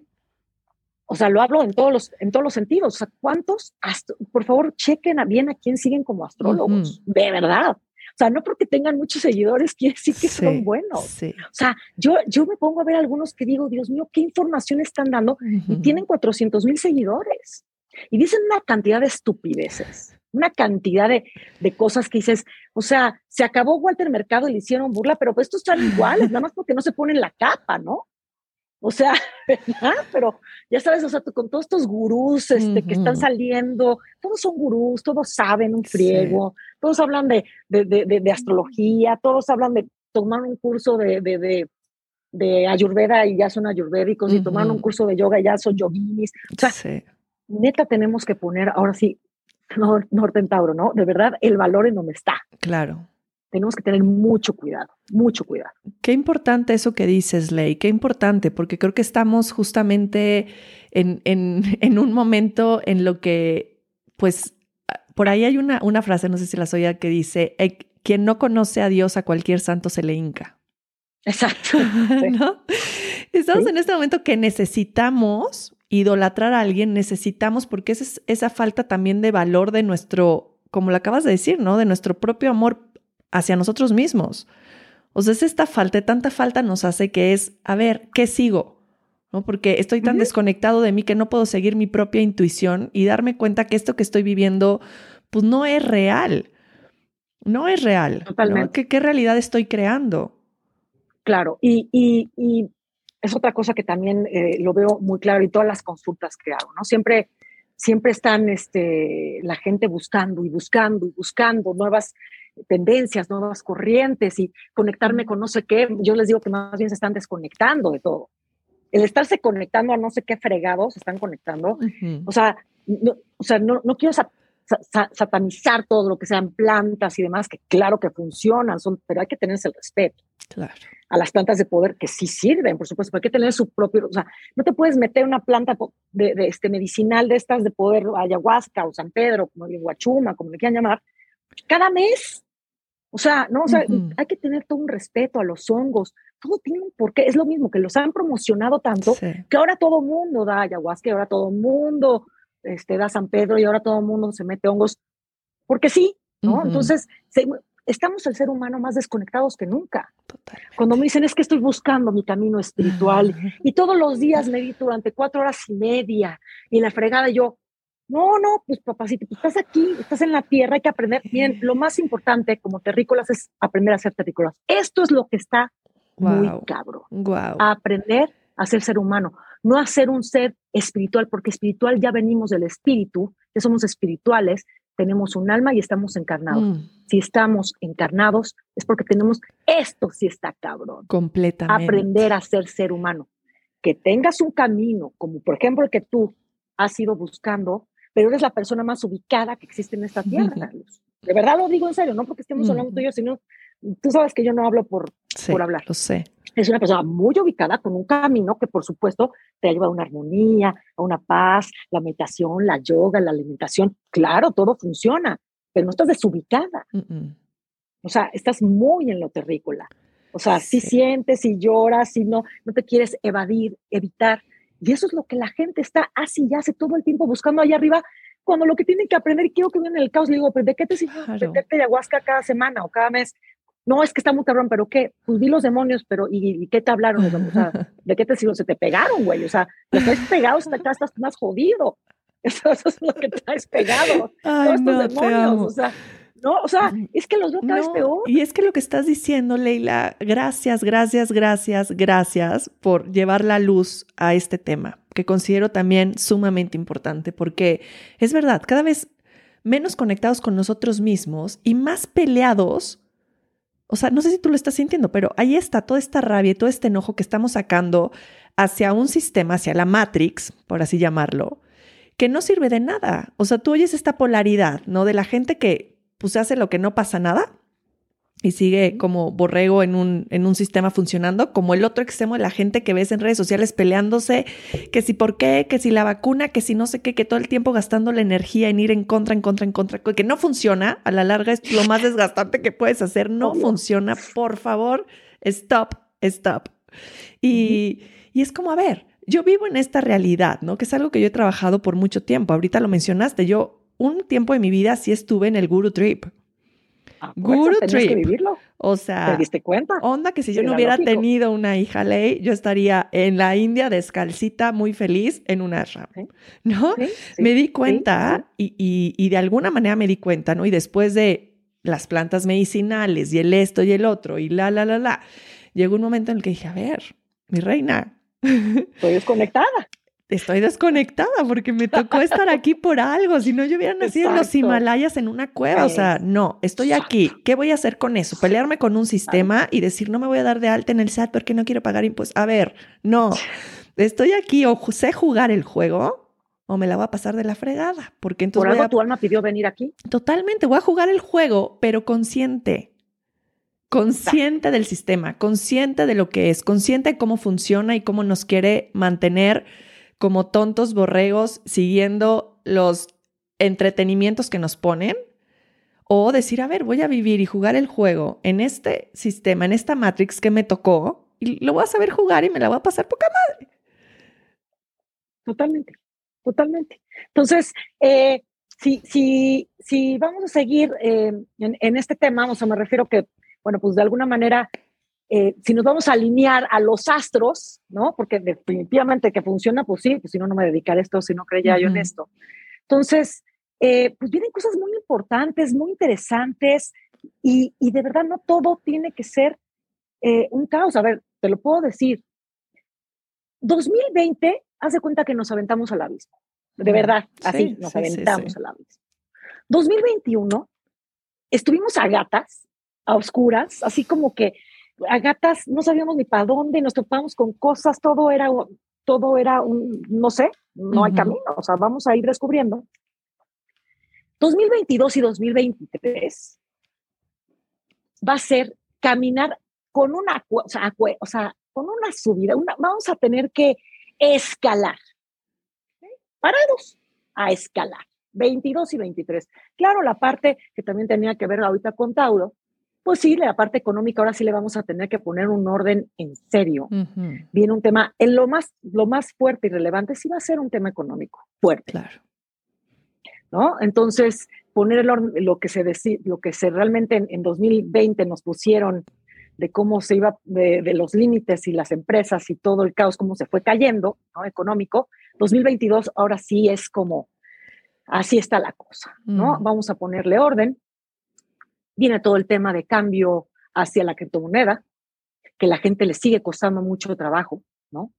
o sea, lo hablo en todos los, en todos los sentidos, o sea, ¿cuántos? Astro- por favor, chequen a bien a quién siguen como astrólogos, uh-huh. de verdad. O sea, no porque tengan muchos seguidores quiere decir que sí, son buenos. Sí. O sea, yo, yo me pongo a ver algunos que digo, Dios mío, qué información están dando, uh-huh. y tienen cuatrocientos mil seguidores. Y dicen una cantidad de estupideces, una cantidad de, de cosas que dices, o sea, se acabó Walter Mercado y le hicieron burla, pero pues estos están iguales, nada más porque no se ponen la capa, ¿no? O sea, ¿verdad? Pero ya sabes, o sea, tú, con todos estos gurús este, uh-huh. que están saliendo, todos son gurús, todos saben un friego, sí. todos hablan de, de, de, de, de astrología, todos hablan de tomar un curso de, de, de, de Ayurveda y ya son ayurvédicos, uh-huh. y tomar un curso de yoga y ya son yoginis. O sea, sí. neta tenemos que poner, ahora sí, Norte Tauro, ¿no? De verdad, el valor en donde está. Claro. Tenemos que tener mucho cuidado, mucho cuidado. Qué importante eso que dices, Ley, qué importante, porque creo que estamos justamente en, en, en un momento en lo que, pues, por ahí hay una, una frase, no sé si la soy, que dice, quien no conoce a Dios, a cualquier santo se le hinca. Exacto. Sí. ¿No? Estamos sí. en este momento que necesitamos idolatrar a alguien, necesitamos, porque esa, es, esa falta también de valor de nuestro, como lo acabas de decir, ¿no? De nuestro propio amor hacia nosotros mismos. O sea, es esta falta, tanta falta nos hace que es, a ver, ¿qué sigo? ¿No? Porque estoy tan uh-huh. desconectado de mí que no puedo seguir mi propia intuición y darme cuenta que esto que estoy viviendo, pues no es real. No es real. Totalmente. ¿No? ¿Qué, qué realidad estoy creando? Claro. Y, y, y es otra cosa que también eh, lo veo muy claro y todas las consultas que hago, ¿no? Siempre... Siempre están este, la gente buscando y buscando y buscando nuevas tendencias, nuevas corrientes y conectarme con no sé qué. Yo les digo que más bien se están desconectando de todo. El estarse conectando a no sé qué fregados se están conectando. Uh-huh. O sea, no, o sea, no, no quiero sa- sa- satanizar todo lo que sean plantas y demás, que claro que funcionan, son, pero hay que tenerse el respeto. Claro. A las plantas de poder que sí sirven, por supuesto, hay que tener su propio, o sea, no te puedes meter una planta de, de este medicinal de estas de poder, ayahuasca o San Pedro, como el Huachuma, como le quieran llamar, cada mes. O sea, no, o sea, uh-huh. hay que tener todo un respeto a los hongos, todo tiene un porqué, es lo mismo que los han promocionado tanto, sí. que ahora todo mundo da ayahuasca, y ahora todo mundo este, da San Pedro, y ahora todo mundo se mete hongos, porque sí, ¿no? Uh-huh. Entonces, se, estamos el ser humano más desconectados que nunca. Totalmente. Cuando me dicen, es que estoy buscando mi camino espiritual y todos los días medito durante cuatro horas y media y la fregada, yo, no, no, pues papacito, pues, estás aquí, estás en la tierra, hay que aprender. Miren, lo más importante como terrícolas es aprender a ser terrícolas. Esto es lo que está wow. muy cabrón. Wow. A aprender a ser ser humano, no a ser un ser espiritual, porque espiritual ya venimos del espíritu, ya somos espirituales, tenemos un alma y estamos encarnados. Mm. Si estamos encarnados es porque tenemos, esto sí está cabrón. Completamente. Aprender a ser ser humano. Que tengas un camino, como por ejemplo el que tú has ido buscando, pero eres la persona más ubicada que existe en esta tierra, mm-hmm. Luz. De verdad lo digo en serio, no porque estemos mm-hmm. hablando tú y yo, sino tú sabes que yo no hablo por, sí, por hablar. Lo sé. Es una persona muy ubicada con un camino que, por supuesto, te lleva a una armonía, a una paz, la meditación, la yoga, la alimentación. Claro, todo funciona, pero no estás desubicada. Uh-uh. O sea, estás muy en lo terrícola. O sea, sí. si sientes, si lloras, si no, no te quieres evadir, evitar. Y eso es lo que la gente está así y hace todo el tiempo buscando allá arriba, cuando lo que tienen que aprender, quiero que vienen el caos. Le digo, ¿pero de qué te sirve claro. meterte ayahuasca cada semana o cada mes? No, es que está muy cabrón, pero ¿qué? Pues vi los demonios, pero ¿y, y qué te hablaron? O sea, ¿de qué te sirvió? Se te pegaron, güey. O sea, te estás pegado, estás más jodido. Eso, eso es lo que traes pegado. Ay, todos no, estos demonios. O sea, no, o sea, es que los veo cada no, vez peor. Y es que lo que estás diciendo, Leila, gracias, gracias, gracias, gracias por llevar la luz a este tema, que considero también sumamente importante, porque es verdad, cada vez menos conectados con nosotros mismos y más peleados. O sea, no sé si tú lo estás sintiendo, pero ahí está toda esta rabia y todo este enojo que estamos sacando hacia un sistema, hacia la Matrix, por así llamarlo, que no sirve de nada. O sea, tú oyes esta polaridad, ¿no? De la gente que pues hace lo que no pasa nada y sigue como borrego en un, en un sistema funcionando, como el otro extremo de la gente que ves en redes sociales peleándose, que si por qué, que si la vacuna, que si no sé qué, que todo el tiempo gastando la energía en ir en contra, en contra, en contra, que no funciona, a la larga es lo más desgastante que puedes hacer, no oh, funciona, por favor, stop, stop. Y, uh-huh. y es como, a ver, yo vivo en esta realidad, ¿no? Que es algo que yo he trabajado por mucho tiempo, ahorita lo mencionaste, yo un tiempo de mi vida sí estuve en el Guru Trip. Guru Trip. Que vivirlo. O sea, ¿te diste cuenta? Onda que si yo no hubiera lógico. tenido una hija Ley, yo estaría en la India descalcita, muy feliz, en un ashram, ¿sí? ¿no? Sí, sí, me di cuenta sí, sí. Y, y, y de alguna manera me di cuenta, ¿no? Y después de las plantas medicinales y el esto y el otro y la, la, la, la, llegó un momento en el que dije, a ver, mi reina. Estoy desconectada. Estoy desconectada porque me tocó estar aquí por algo. Si no, yo hubiera nacido Exacto. en los Himalayas en una cueva. O sea, no, estoy aquí. ¿Qué voy a hacer con eso? Pelearme con un sistema y decir, no me voy a dar de alta en el S A T porque no quiero pagar impuestos. A ver, no, estoy aquí o sé jugar el juego o me la voy a pasar de la fregada. Porque entonces por algo voy a... tu alma pidió venir aquí. Totalmente, voy a jugar el juego, pero consciente. Consciente del sistema, consciente de lo que es, consciente de cómo funciona y cómo nos quiere mantener como tontos borregos siguiendo los entretenimientos que nos ponen, o decir, a ver, voy a vivir y jugar el juego en este sistema, en esta Matrix que me tocó, y lo voy a saber jugar y me la voy a pasar poca madre. Totalmente, totalmente. Entonces, eh, si, si, si vamos a seguir eh, en, en este tema, o sea, me refiero que bueno, pues de alguna manera, eh, si nos vamos a alinear a los astros, ¿no? Porque definitivamente que funciona, pues sí, pues si no, no me dedicaré a esto, si no creía uh-huh. yo en esto. Entonces, eh, pues vienen cosas muy importantes, muy interesantes, y, y de verdad no todo tiene que ser eh, un caos. A ver, te lo puedo decir. dos mil veinte, haz de cuenta que nos aventamos al abismo. De verdad, sí, así, nos sí, aventamos sí, sí. al abismo. dos mil veintiuno, estuvimos a gatas, a oscuras, así como que a gatas no sabíamos ni para dónde, nos topamos con cosas, todo era, todo era un, no sé, no uh-huh. hay camino, o sea, vamos a ir descubriendo. dos mil veintidós y dos mil veintitrés va a ser caminar con una, o sea, o sea con una subida, una, vamos a tener que escalar, ¿sí? Parados a escalar, veintidós y veintitrés. Claro, la parte que también tenía que ver ahorita con Tauro, pues sí, la parte económica ahora sí le vamos a tener que poner un orden en serio. Uh-huh. Viene un tema, en lo más, lo más fuerte y relevante sí va a ser un tema económico fuerte. Claro. ¿No? Entonces, poner el orden, lo que se deci- lo que se realmente en, en dos mil veinte nos pusieron de cómo se iba, de, de los límites y las empresas y todo el caos, cómo se fue cayendo, ¿no? Económico. dos mil veintidós ahora sí es como, así está la cosa, ¿no? Uh-huh. Vamos a ponerle orden. Viene todo el tema de cambio hacia la criptomoneda, que la gente le sigue costando mucho trabajo, ¿no?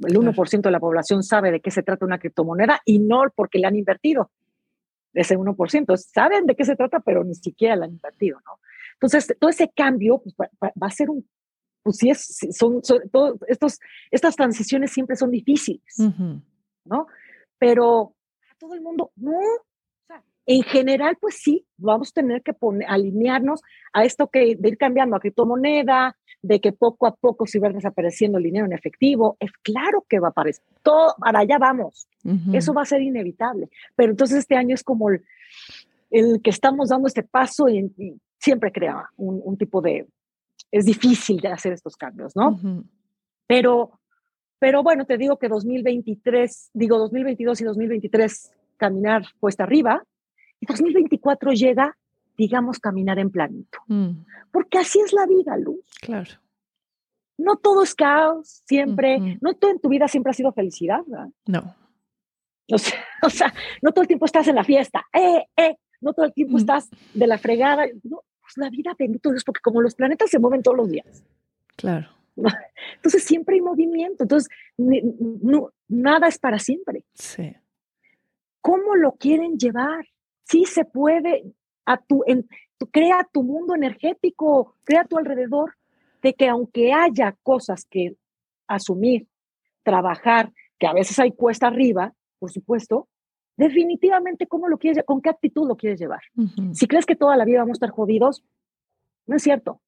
El claro. uno por ciento de la población sabe de qué se trata una criptomoneda y no porque le han invertido. Ese uno por ciento saben de qué se trata, pero ni siquiera la han invertido, ¿no? Entonces, todo ese cambio pues, va, va a ser un... Pues sí, es, son, son, todo estos, estas transiciones siempre son difíciles, uh-huh. ¿no? Pero a todo el mundo, no... En general, pues sí, vamos a tener que poner, alinearnos a esto que de ir cambiando a criptomoneda, de que poco a poco se va desapareciendo el dinero en efectivo. Es claro que va a aparecer. Todo, para allá vamos. Uh-huh. Eso va a ser inevitable. Pero entonces este año es como el, el que estamos dando este paso y, y siempre crea un, un tipo de... Es difícil de hacer estos cambios, ¿no? Uh-huh. Pero, pero bueno, te digo que dos mil veintitrés, digo dos mil veintidós y dos mil veintitrés caminar cuesta arriba. Y dos mil veinticuatro llega, digamos, caminar en planito. Mm. Porque así es la vida, Luz. Claro. No todo es caos, siempre. Mm-hmm. No todo en tu vida siempre ha sido felicidad, ¿verdad? No. O sea, o sea, no todo el tiempo estás en la fiesta. Eh, eh. No todo el tiempo mm. estás de la fregada. No, pues la vida, bendito Dios, porque como los planetas se mueven todos los días. Claro. Entonces siempre hay movimiento. Entonces, ni, no, nada es para siempre. Sí. ¿Cómo lo quieren llevar? Sí se puede, a tu, en, tu, crea tu mundo energético, crea tu alrededor, de que aunque haya cosas que asumir, trabajar, que a veces hay cuesta arriba, por supuesto, definitivamente cómo lo quieres, con qué actitud lo quieres llevar. Uh-huh. Si crees que toda la vida vamos a estar jodidos, no es cierto.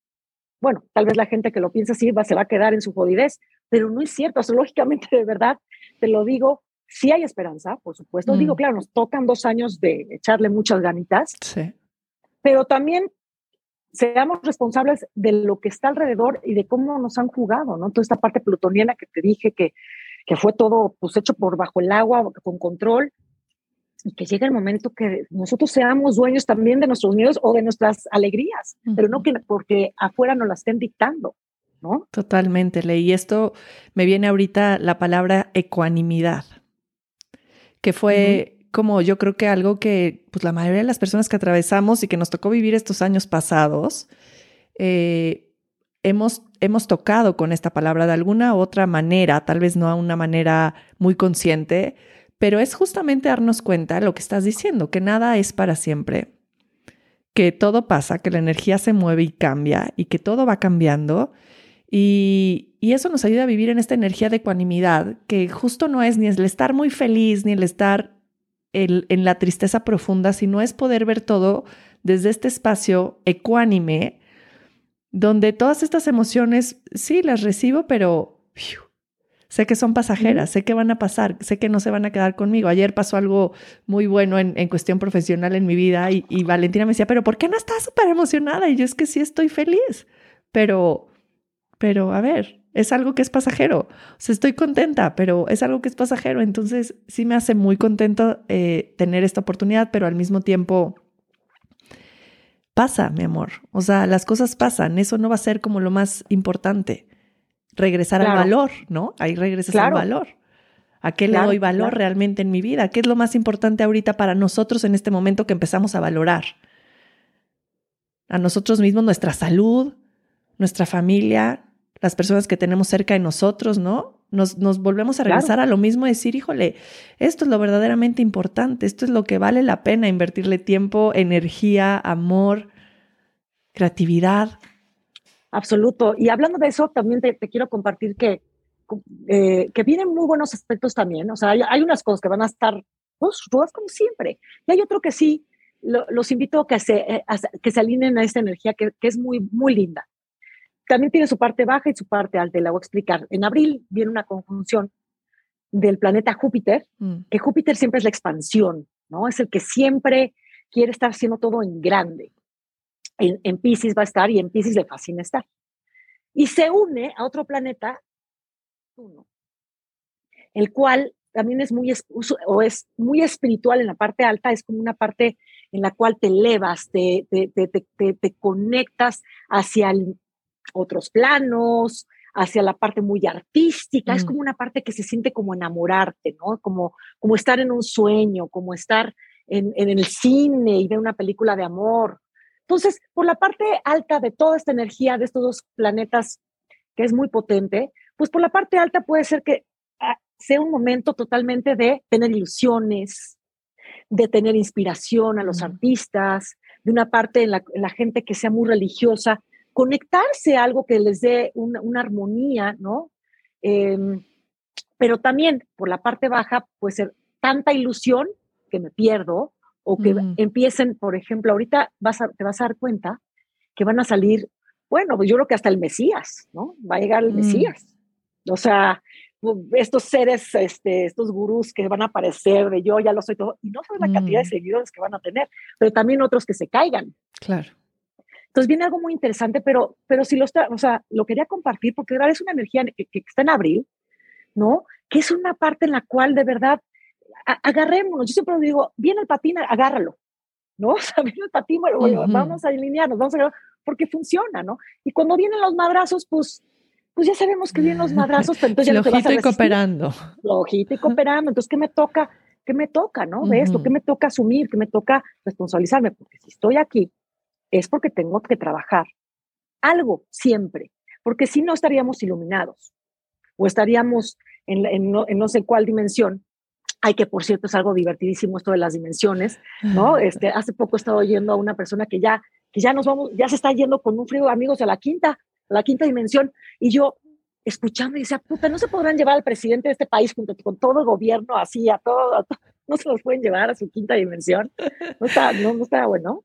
Bueno, tal vez la gente que lo piensa así va, se va a quedar en su jodidez, pero no es cierto. Astrológicamente, de verdad, te lo digo, sí hay esperanza, por supuesto. Mm. Digo, claro, nos tocan dos años de echarle muchas ganitas, sí. Pero también seamos responsables de lo que está alrededor y de cómo nos han jugado, ¿no? Toda esta parte plutoniana que te dije que, que fue todo pues, hecho por bajo el agua, con control. que llegue el momento que nosotros seamos dueños también de nuestros miedos o de nuestras alegrías, uh-huh. pero no que porque afuera nos la estén dictando, ¿no? Totalmente, Leila. Y esto me viene ahorita la palabra ecuanimidad, que fue... Uh-huh. como yo creo que algo que pues, la mayoría de las personas que atravesamos y que nos tocó vivir estos años pasados, eh, hemos, hemos tocado con esta palabra de alguna u otra manera, tal vez no a una manera muy consciente, pero es justamente darnos cuenta de lo que estás diciendo, que nada es para siempre, que todo pasa, que la energía se mueve y cambia y que todo va cambiando. Y, y eso nos ayuda a vivir en esta energía de ecuanimidad, que justo no es ni el estar muy feliz, ni el estar... El, en la tristeza profunda, sino es poder ver todo desde este espacio ecuánime, donde todas estas emociones, sí, las recibo, pero ¡piu! Sé que son pasajeras, sé que van a pasar, sé que no se van a quedar conmigo. Ayer pasó algo muy bueno en, en cuestión profesional en mi vida y, y Valentina me decía, pero ¿por qué no estás súper emocionada? Y yo es que sí estoy feliz, pero, pero a ver... Es algo que es pasajero. O sea, estoy contenta, pero es algo que es pasajero. Entonces, sí me hace muy contento eh, tener esta oportunidad, pero al mismo tiempo pasa, mi amor. O sea, las cosas pasan. Eso no va a ser como lo más importante. Regresar claro. al valor, ¿no? Ahí regresas claro. al valor. ¿A qué claro, le doy valor claro. realmente en mi vida? ¿Qué es lo más importante ahorita para nosotros en este momento que empezamos a valorar? A nosotros mismos, nuestra salud, nuestra familia... las personas que tenemos cerca de nosotros, ¿no? Nos, nos volvemos a regresar claro. a lo mismo, decir, híjole, esto es lo verdaderamente importante, esto es lo que vale la pena invertirle tiempo, energía, amor, creatividad. Absoluto. Y hablando de eso, también te, te quiero compartir que, eh, que vienen muy buenos aspectos también. O sea, hay, hay unas cosas que van a estar pues, rudas como siempre. Y hay otro que sí, lo, los invito a que se, a, que se alineen a esta energía que, que es muy, muy linda. También tiene su parte baja y su parte alta, y la voy a explicar. En abril viene una conjunción del planeta Júpiter, mm. que Júpiter siempre es la expansión, ¿no? Es el que siempre quiere estar haciendo todo en grande. En, en Piscis va a estar y en Piscis le fascina estar. Y se une a otro planeta, Neptuno, el cual también es muy, o es muy espiritual en la parte alta, es como una parte en la cual te elevas, te, te, te, te, te, te conectas hacia el otros planos, hacia la parte muy artística, mm. es como una parte que se siente como enamorarte, ¿no? Como, como estar en un sueño, como estar en, en el cine y ver una película de amor. Entonces, por la parte alta de toda esta energía de estos dos planetas, que es muy potente, pues por la parte alta puede ser que sea un momento totalmente de tener ilusiones, de tener inspiración a los mm. artistas, de una parte en la, en la gente que sea muy religiosa, conectarse a algo que les dé una, una armonía, ¿no? Eh, pero también, por la parte baja, puede ser tanta ilusión que me pierdo o que mm. empiecen, por ejemplo, ahorita vas a, te vas a dar cuenta que van a salir, bueno, pues yo creo que hasta el Mesías, ¿no? Va a llegar el mm. Mesías. O sea, estos seres, este, estos gurús que van a aparecer de yo ya lo soy todo, y no sabes la mm. cantidad de seguidores que van a tener, pero también otros que se caigan. Claro. Entonces viene algo muy interesante, pero, pero si lo, está, o sea, lo quería compartir porque de verdad es una energía que, que está en abril, ¿no? Que es una parte en la cual de verdad a, agarrémonos. Yo siempre digo, viene el patín, agárralo, ¿no? O sea, viene el patín, bueno, uh-huh. vamos a alinearnos, vamos a porque funciona, ¿no? Y cuando vienen los madrazos, pues, pues ya sabemos que vienen los madrazos, pero entonces ya no te vas a resistir. Lojito y cooperando. Lojito y cooperando. Entonces, ¿qué me toca? ¿Qué me toca, no? De uh-huh. esto, ¿qué me toca asumir? ¿Qué me toca responsabilizarme? Porque si estoy aquí, es porque tengo que trabajar algo siempre, porque si no estaríamos iluminados o estaríamos en, en, no, en no sé cuál dimensión. Ay, que por cierto es algo divertidísimo esto de las dimensiones, ¿no? Este, hace poco he estado oyendo a una persona que ya, que ya nos vamos, ya se está yendo con un frío de amigos a la quinta, a la quinta dimensión, y yo escuchando y decía, puta, no se podrán llevar al presidente de este país junto con todo el gobierno así, a todo, a todo, no se los pueden llevar a su quinta dimensión, no está, no, no está bueno.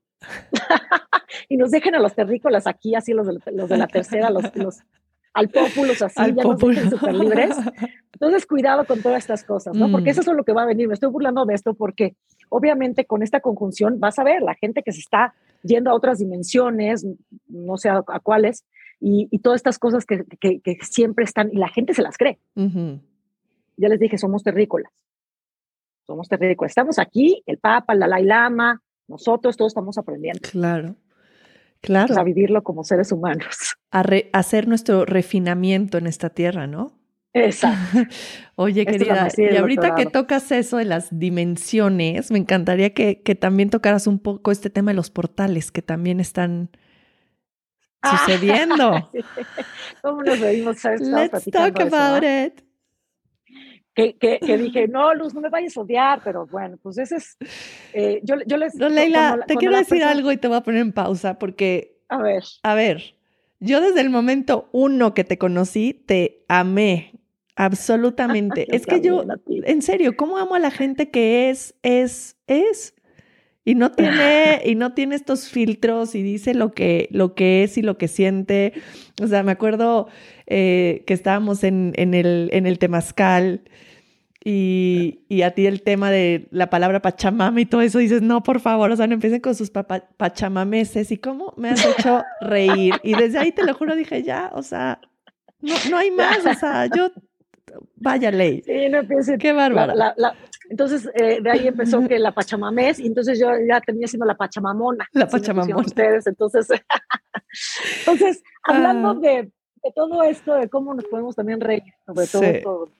Y nos dejen a los terrícolas aquí, así los de, los de la tercera, los, los al pópulos así, al ya populo. Nos dejen súper libres. Entonces, cuidado con todas estas cosas, ¿no? Mm. Porque eso es lo que va a venir. Me estoy burlando de esto porque, obviamente, con esta conjunción vas a ver la gente que se está yendo a otras dimensiones, no sé a, a cuáles, y, y todas estas cosas que, que, que siempre están, y la gente se las cree. Uh-huh. Ya les dije, somos terrícolas. somos terrícolas. Estamos aquí, el Papa, el Dalai Lama, nosotros todos estamos aprendiendo. Claro, claro. Pues a vivirlo como seres humanos. A re- hacer nuestro refinamiento en esta tierra, ¿no? Exacto. Oye, querida, y ahorita que tocas eso de las dimensiones, me encantaría que, que también tocaras un poco este tema de los portales que también están sucediendo. ¿Cómo nos reímos? Let's talk about eso, it. Que, que, que dije, no, Luz, no me vayas a odiar, pero bueno, pues ese es... Eh, yo, yo les... No, Leila, cuando, te cuando quiero decir persona... algo y te voy a poner en pausa porque... A ver. A ver, yo desde el momento uno que te conocí, te amé, absolutamente. Es que yo, en serio, ¿cómo amo a la gente que es, es, es? Y no tiene, y no tiene estos filtros y dice lo que, lo que es y lo que siente. O sea, me acuerdo eh, que estábamos en, en, el, en el Temazcal y, y a ti el tema de la palabra Pachamama y todo eso. Dices, no, por favor, o sea, no empiecen con sus papa- pachamameses. ¿Y cómo me has hecho reír? Y desde ahí, te lo juro, dije, ya, o sea, no, no hay más. O sea, yo... Vaya ley. Sí, no piensen. Qué bárbara. La, la, la, entonces, eh, de ahí empezó que la Pachamamés, y entonces yo ya terminé siendo la Pachamamona. La Pachamamona. Ustedes, entonces, entonces hablando ah. de, de todo esto, de cómo nos podemos también reír, sobre todo sí. esto,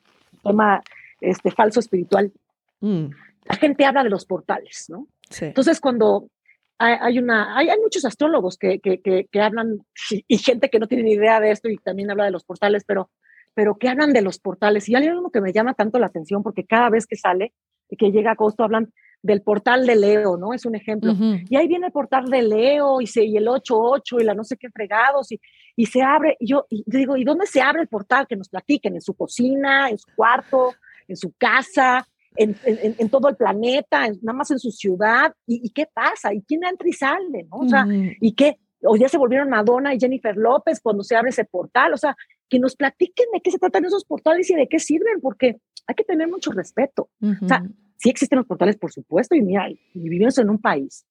tema este, falso espiritual, mm. la gente habla de los portales, ¿no? Sí. Entonces, cuando hay, hay una, hay, hay muchos astrólogos que, que, que, que hablan, y gente que no tiene ni idea de esto, y también habla de los portales, pero pero que hablan de los portales. Y hay algo que me llama tanto la atención, porque cada vez que sale y que llega agosto hablan del portal de Leo, ¿no? Es un ejemplo. Uh-huh. Y ahí viene el portal de Leo y, se, y el ocho ocho y la no sé qué fregados y, y se abre. Y yo y digo, ¿y dónde se abre el portal? Que nos platiquen, en su cocina, en su cuarto, en su casa, en, en, en todo el planeta, en, nada más en su ciudad. ¿Y, y qué pasa? ¿Y quién entra y sale? ¿No? O sea, uh-huh. ¿y qué? O ya se volvieron Madonna y Jennifer López cuando se abre ese portal. O sea, que nos platiquen de qué se tratan esos portales y de qué sirven, porque hay que tener mucho respeto. Uh-huh. O sea, sí existen los portales, por supuesto, y mira, y vivimos en un país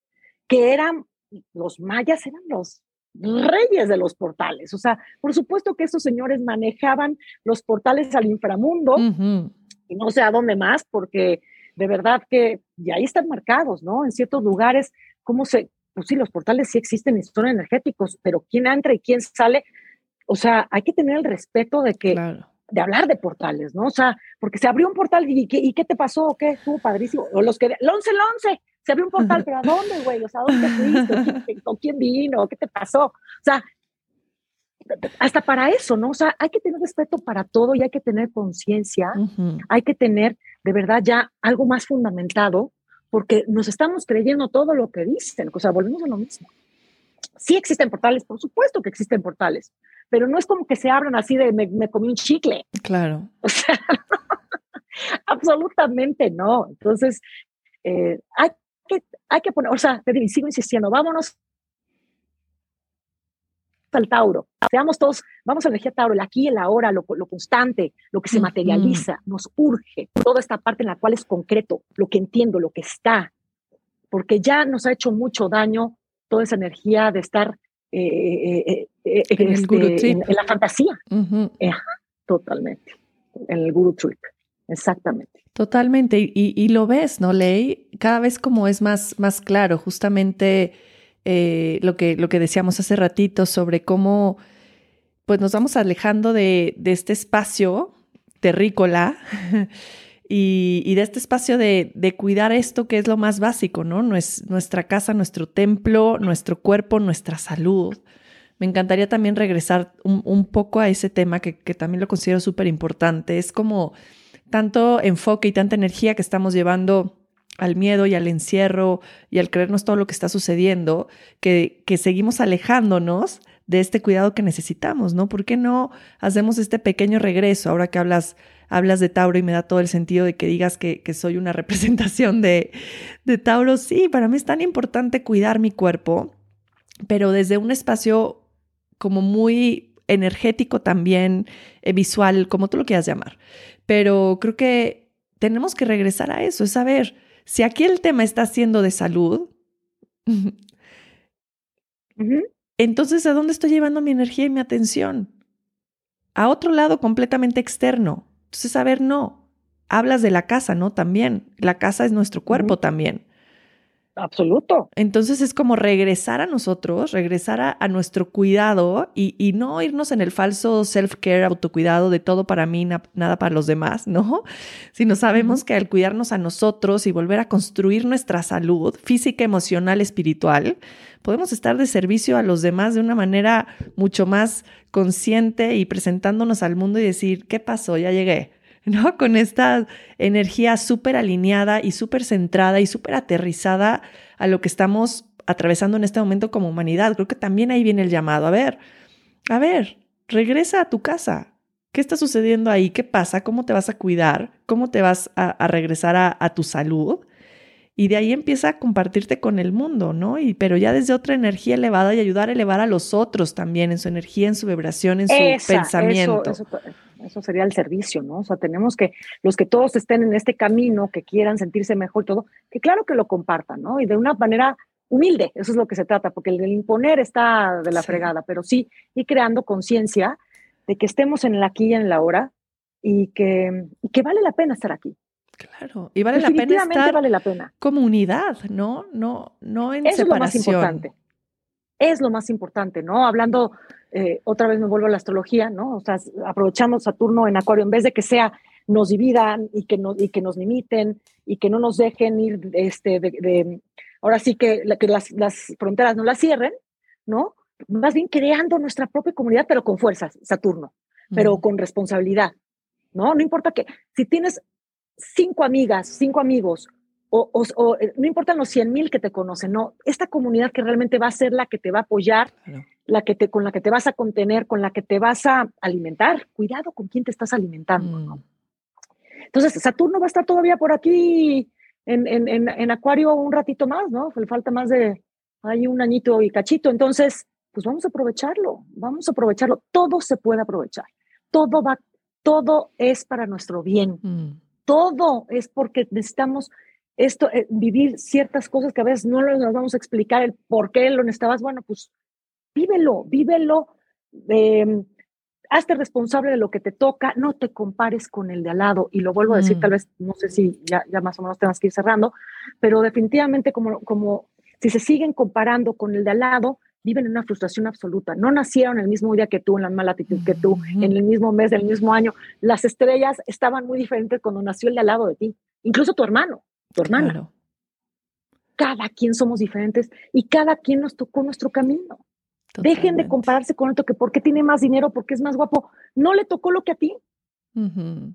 que eran, los mayas eran los reyes de los portales. O sea, por supuesto que esos señores manejaban los portales al inframundo, uh-huh. y no sé a dónde más, porque de verdad que, y ahí están marcados, ¿no? En ciertos lugares, ¿cómo se...? Pues sí, los portales sí existen y son energéticos, pero quién entra y quién sale... O sea, hay que tener el respeto de que, claro. de hablar de portales, ¿no? O sea, porque se abrió un portal y, y, y ¿qué te pasó? ¿O qué? Estuvo padrísimo. O los que, el once, el once, se abrió un portal, pero ¿a dónde, güey? O sea, ¿a dónde fuiste? ¿O quién, o quién vino? ¿Qué te pasó? O sea, hasta para eso, ¿no? O sea, hay que tener respeto para todo y hay que tener conciencia, uh-huh. hay que tener de verdad ya algo más fundamentado, porque nos estamos creyendo todo lo que dicen. O sea, volvemos a lo mismo. Sí existen portales, por supuesto que existen portales, pero no es como que se abran así de me, me comí un chicle. Claro. O sea, absolutamente no. Entonces, eh, hay, que, hay que poner, o sea, te digo, sigo insistiendo, vámonos al Tauro. Seamos todos, vamos a la energía Tauro, el aquí, el ahora, lo, lo constante, lo que se materializa, mm-hmm. nos urge, toda esta parte en la cual es concreto, lo que entiendo, lo que está, porque ya nos ha hecho mucho daño toda esa energía de estar eh, eh, eh, en, este, en, en la fantasía. Uh-huh. Eh, totalmente. En el guru trip. Exactamente. Totalmente. Y, y, y lo ves, ¿no, Ley? Cada vez como es más, más claro, justamente eh, lo, que, lo que decíamos hace ratito sobre cómo pues, nos vamos alejando de, de este espacio terrícola y, y de este espacio de, de cuidar esto que es lo más básico, ¿no? Nues, nuestra casa, nuestro templo, nuestro cuerpo, nuestra salud. Me encantaría también regresar un, un poco a ese tema que, que también lo considero súper importante. Es como tanto enfoque y tanta energía que estamos llevando al miedo y al encierro y al creernos todo lo que está sucediendo, que, que seguimos alejándonos de este cuidado que necesitamos, ¿no? ¿Por qué no hacemos este pequeño regreso? Ahora que hablas hablas de Tauro y me da todo el sentido de que digas que, que soy una representación de, de Tauro. Sí, para mí es tan importante cuidar mi cuerpo, pero desde un espacio como muy energético también, eh, visual, como tú lo quieras llamar. Pero creo que tenemos que regresar a eso, es saber si aquí el tema está siendo de salud, uh-huh. entonces, ¿a dónde estoy llevando mi energía y mi atención? A otro lado completamente externo. Entonces, a ver, no. hablas de la casa, ¿no? También. La casa es nuestro cuerpo, uh-huh, también. Absoluto. Entonces es como regresar a nosotros, regresar a, a nuestro cuidado y, y no irnos en el falso self-care, autocuidado de todo para mí, na, nada para los demás, ¿no? Sino sabemos, uh-huh, que al cuidarnos a nosotros y volver a construir nuestra salud física, emocional, espiritual, podemos estar de servicio a los demás de una manera mucho más consciente y presentándonos al mundo y decir, ¿qué pasó? Ya llegué, ¿no? Con esta energía súper alineada y súper centrada y súper aterrizada a lo que estamos atravesando en este momento como humanidad. Creo que también ahí viene el llamado. A ver, a ver, regresa a tu casa. ¿Qué está sucediendo ahí? ¿Qué pasa? ¿Cómo te vas a cuidar? ¿Cómo te vas a, a regresar a, a tu salud? Y de ahí empieza a compartirte con el mundo, ¿no? Y, pero ya desde otra energía elevada y ayudar a elevar a los otros también en su energía, en su vibración, en su Esa, pensamiento. Eso, eso, eso sería el servicio, ¿no? O sea, tenemos que, los que todos estén en este camino, que quieran sentirse mejor y todo, que claro que lo compartan, ¿no? Y de una manera humilde, eso es lo que se trata, porque el imponer está de la sí. fregada, pero sí ir creando conciencia de que estemos en el aquí y en la ahora y que, y que vale la pena estar aquí. Claro, y vale la pena estar vale la pena. como unidad, ¿no? No, no en Eso separación. Es lo más importante. Es lo más importante, ¿no? Hablando, eh, otra vez me vuelvo a la astrología, ¿no? O sea, aprovechando Saturno en Acuario, en vez de que sea nos dividan y que, no, y que nos limiten y que no nos dejen ir, este, de, de, ahora sí que, la, que las, las fronteras no las cierren, ¿no? Más bien creando nuestra propia comunidad, pero con fuerzas, Saturno, mm. pero con responsabilidad, ¿no? No importa que, si tienes cinco amigas, cinco amigos, o, o, o no importan los cien mil que te conocen, no, esta comunidad que realmente va a ser la que te va a apoyar, claro. la que te, con la que te vas a contener, con la que te vas a alimentar. Cuidado con quién te estás alimentando, mm. ¿no? Entonces, Saturno va a estar todavía por aquí en, en, en, en Acuario un ratito más, ¿no? Le falta más de, hay un añito y cachito. Entonces, pues vamos a aprovecharlo, vamos a aprovecharlo. Todo se puede aprovechar. Todo va, todo es para nuestro bien. Mm. Todo es porque necesitamos esto, eh, vivir ciertas cosas que a veces no nos vamos a explicar el por qué lo necesitabas. Bueno, pues vívelo, vívelo, eh, hazte responsable de lo que te toca, no te compares con el de al lado. Y lo vuelvo a decir, mm. tal vez, no sé si ya, ya más o menos tengas que ir cerrando, pero definitivamente como, como si se siguen comparando con el de al lado, viven en una frustración absoluta. No nacieron el mismo día que tú, en la misma latitud que tú, en el mismo mes, del mismo año. Las estrellas estaban muy diferentes cuando nació el de al lado de ti. Incluso tu hermano, tu hermana. Claro. Cada quien somos diferentes y cada quien nos tocó nuestro camino. Totalmente. Dejen de compararse con otro que por qué tiene más dinero, por qué es más guapo. No le tocó lo que a ti. Uh-huh.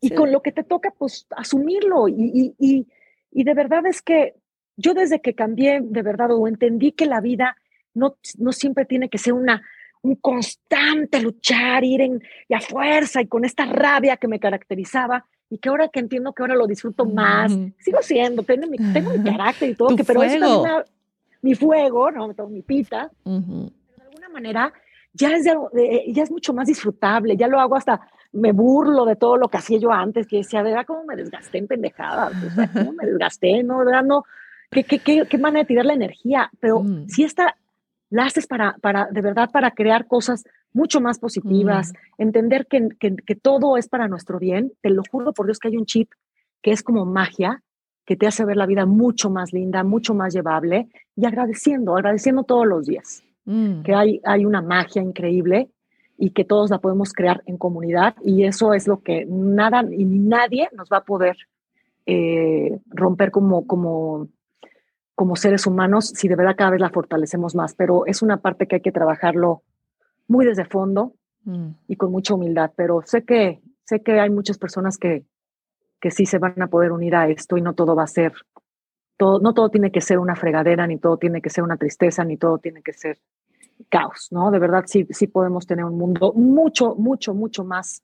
Y sí. con lo que te toca, pues, asumirlo. Y, y, y, y de verdad es que yo desde que cambié de verdad o entendí que la vida No, no siempre tiene que ser una, un constante luchar, ir en, y a fuerza y con esta rabia que me caracterizaba y que ahora que entiendo que ahora lo disfruto más, mm. sigo siendo, tengo mi, tengo mi carácter y todo, que, pero es una, mi fuego, no, tengo mi pita, uh-huh. de alguna manera ya es, de, de, ya es mucho más disfrutable, ya lo hago hasta, me burlo de todo lo que hacía yo antes, que decía, ¿verdad cómo me desgasté en pendejadas? O sea, ¿cómo me desgasté? No, ¿verdad? No, ¿qué, qué, qué, qué manera de tirar la energía? Pero mm. si esta la haces para, para, de verdad, para crear cosas mucho más positivas, mm. entender que, que, que todo es para nuestro bien. Te lo juro por Dios que hay un chip que es como magia, que te hace ver la vida mucho más linda, mucho más llevable, y agradeciendo, agradeciendo todos los días. Mm. Que hay, hay una magia increíble y que todos la podemos crear en comunidad, y eso es lo que nada y nadie nos va a poder eh, romper como... como como seres humanos, si de verdad cada vez la fortalecemos más, pero es una parte que hay que trabajarlo muy desde fondo mm. y con mucha humildad, pero sé que, sé que hay muchas personas que, que sí se van a poder unir a esto y no todo va a ser, todo, no todo tiene que ser una fregadera, ni todo tiene que ser una tristeza, ni todo tiene que ser caos, ¿no? De verdad sí, sí podemos tener un mundo mucho, mucho, mucho más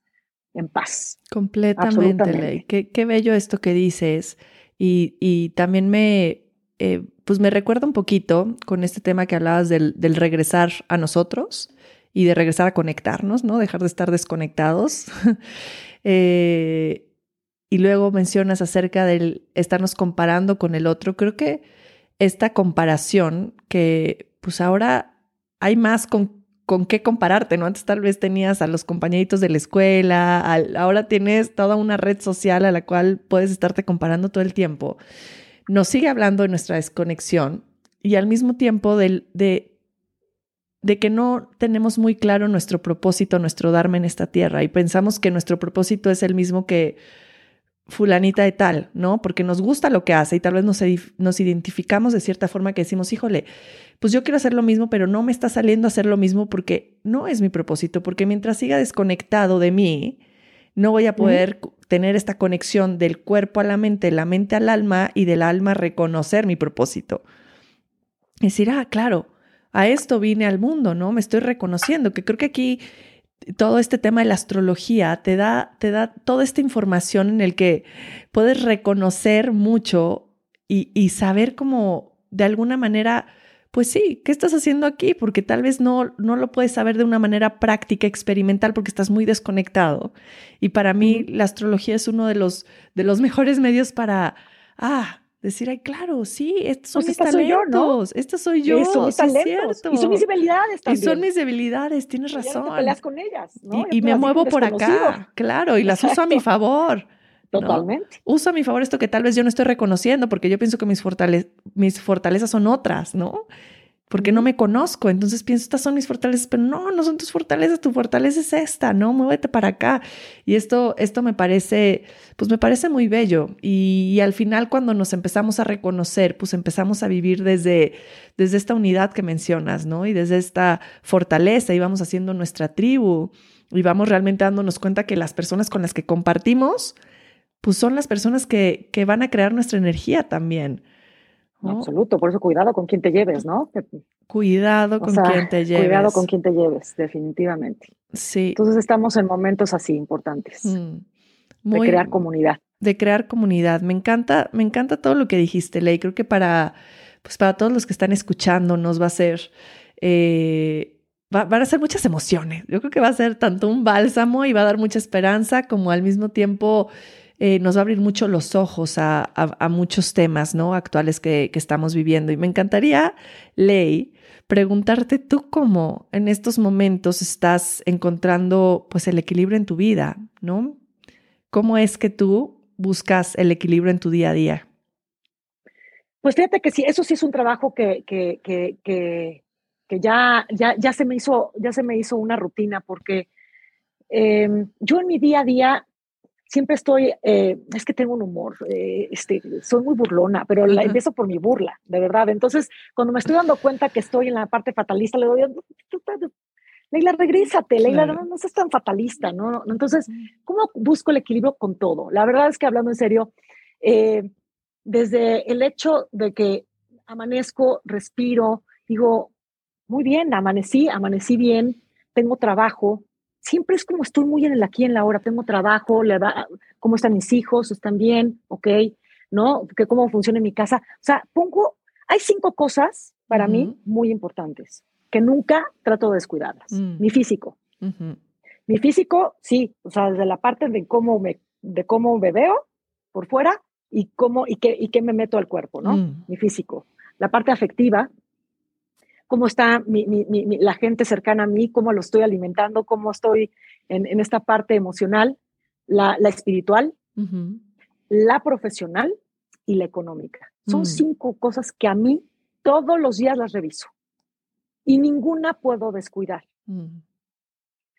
en paz. Completamente, Ley. Qué, qué bello esto que dices y, y también me... Eh, pues me recuerda un poquito con este tema que hablabas del, del regresar a nosotros y de regresar a conectarnos, ¿no? Dejar de estar desconectados. eh, y luego mencionas acerca del estarnos comparando con el otro. Creo que esta comparación que pues ahora hay más con con qué compararte, ¿no? Antes tal vez tenías a los compañeritos de la escuela, al, ahora tienes toda una red social a la cual puedes estarte comparando todo el tiempo. Nos sigue hablando de nuestra desconexión y al mismo tiempo de, de, de que no tenemos muy claro nuestro propósito, nuestro dharma en esta tierra, y pensamos que nuestro propósito es el mismo que fulanita de tal, ¿no? Porque nos gusta lo que hace y tal vez nos, nos identificamos de cierta forma que decimos, híjole, pues yo quiero hacer lo mismo, pero no me está saliendo a hacer lo mismo porque no es mi propósito, porque mientras siga desconectado de mí, no voy a poder uh-huh. tener esta conexión del cuerpo a la mente, la mente al alma y del alma reconocer mi propósito. Es decir, ah, claro, a esto vine al mundo, ¿no? Me estoy reconociendo, que creo que aquí todo este tema de la astrología te da, te da toda esta información en el que puedes reconocer mucho y, y saber cómo, de alguna manera, pues sí, ¿qué estás haciendo aquí? Porque tal vez no, no lo puedes saber de una manera práctica, experimental, porque estás muy desconectado. Y para mí la astrología es uno de los, de los mejores medios para ah, decir, ay, claro, sí, estos son pues mis talentos, esta soy yo, ¿no? Esta soy yo, mis sí, talentos, es cierto. Y son mis debilidades también. Y son mis debilidades, tienes razón. Y te peleas con ellas, ¿no? Y, y me muevo por acá, claro, y las Exacto. uso a mi favor. Totalmente. ¿No? Uso a mi favor esto que tal vez yo no estoy reconociendo porque yo pienso que mis, fortale- mis fortalezas son otras, ¿no? Porque no me conozco, entonces pienso, estas son mis fortalezas, pero no, no son tus fortalezas, tu fortaleza es esta, ¿no? Muévete para acá. Y esto, esto me parece, pues me parece muy bello. Y, y al final cuando nos empezamos a reconocer, pues empezamos a vivir desde, desde esta unidad que mencionas, ¿no? Y desde esta fortaleza y vamos haciendo nuestra tribu y vamos realmente dándonos cuenta que las personas con las que compartimos, pues son las personas que, que van a crear nuestra energía también, ¿no? Absoluto, por eso cuidado con quién te lleves, ¿no? Cuidado con o sea, quién te lleves. Cuidado con quién te lleves, definitivamente. Sí. Entonces estamos en momentos así importantes, mm. Muy, de crear comunidad. De crear comunidad. Me encanta, me encanta todo lo que dijiste, Ley. Creo que para, pues para todos los que están escuchándonos va a ser... Eh, Va, van a ser muchas emociones. Yo creo que va a ser tanto un bálsamo y va a dar mucha esperanza, como al mismo tiempo eh, nos va a abrir mucho los ojos a, a, a muchos temas, ¿no? Actuales que, que estamos viviendo. Y me encantaría, Ley, preguntarte tú cómo en estos momentos estás encontrando pues, el equilibrio en tu vida, ¿no? ¿Cómo es que tú buscas el equilibrio en tu día a día? Pues fíjate que sí, eso sí es un trabajo que... que, que, que... que ya, ya, ya, se me hizo, ya se me hizo una rutina, porque eh, yo en mi día a día siempre estoy, eh, es que tengo un humor, eh, este, soy muy burlona, pero la, uh-huh. empiezo por mi burla, de verdad. Entonces, cuando me estoy dando cuenta que estoy en la parte fatalista, le doy, Leila, regrésate, Leila, no, no seas tan fatalista, ¿no? Entonces, ¿cómo busco el equilibrio con todo? La verdad es que, hablando en serio, eh, desde el hecho de que amanezco, respiro, digo, muy bien, amanecí, amanecí bien, tengo trabajo. Siempre es como estoy muy en el aquí, en la hora, tengo trabajo, la edad, cómo están mis hijos, están bien, ok, ¿no? Que cómo funciona en mi casa. O sea, pongo, hay cinco cosas para uh-huh. mí muy importantes, que nunca trato de descuidarlas. Uh-huh. Mi físico. Uh-huh. Mi físico, sí, o sea, desde la parte de cómo me, de cómo me veo por fuera y cómo, y qué, y qué me meto al cuerpo, ¿no? Uh-huh. Mi físico. La parte afectiva. Cómo está mi, mi, mi, la gente cercana a mí, cómo lo estoy alimentando, cómo estoy en, en esta parte emocional, la, la espiritual, uh-huh. la profesional y la económica. Son uh-huh. cinco cosas que a mí todos los días las reviso y ninguna puedo descuidar. Uh-huh.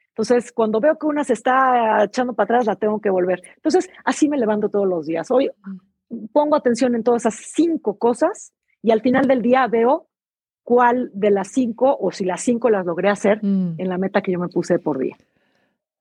Entonces, cuando veo que una se está echando para atrás, la tengo que volver. Entonces, así me levanto todos los días. Hoy pongo atención en todas esas cinco cosas y al final del día veo cuál de las cinco, o si las cinco las logré hacer mm. en la meta que yo me puse por día.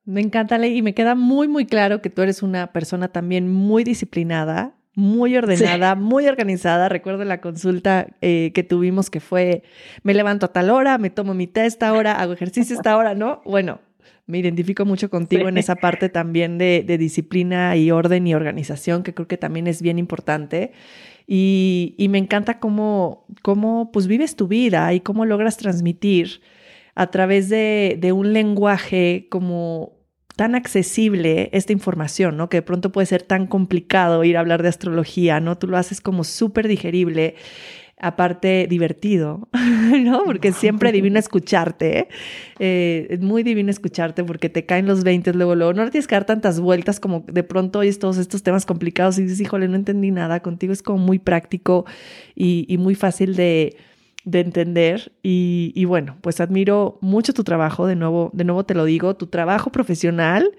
Me encanta, Ley, y me queda muy, muy claro que tú eres una persona también muy disciplinada, muy ordenada, sí. muy organizada. Recuerdo la consulta eh, que tuvimos que fue, me levanto a tal hora, me tomo mi té a esta hora, hago ejercicio a esta hora, ¿no? Bueno, me identifico mucho contigo sí. en esa parte también de, de disciplina y orden y organización, que creo que también es bien importante. Y, y me encanta cómo, cómo pues, vives tu vida y cómo logras transmitir a través de, de un lenguaje como tan accesible esta información, ¿no? Que de pronto puede ser tan complicado ir a hablar de astrología, ¿no? Tú lo haces como súper digerible. aparte divertido, ¿no? Porque siempre divino escucharte, ¿eh? Eh, es muy divino escucharte porque te caen los veintes luego, luego. No tienes que dar tantas vueltas como de pronto oyes todos estos temas complicados y dices, híjole, no entendí nada. Contigo es como muy práctico y, y muy fácil de... de entender y, y bueno, pues admiro mucho tu trabajo, de nuevo, de nuevo te lo digo, tu trabajo profesional,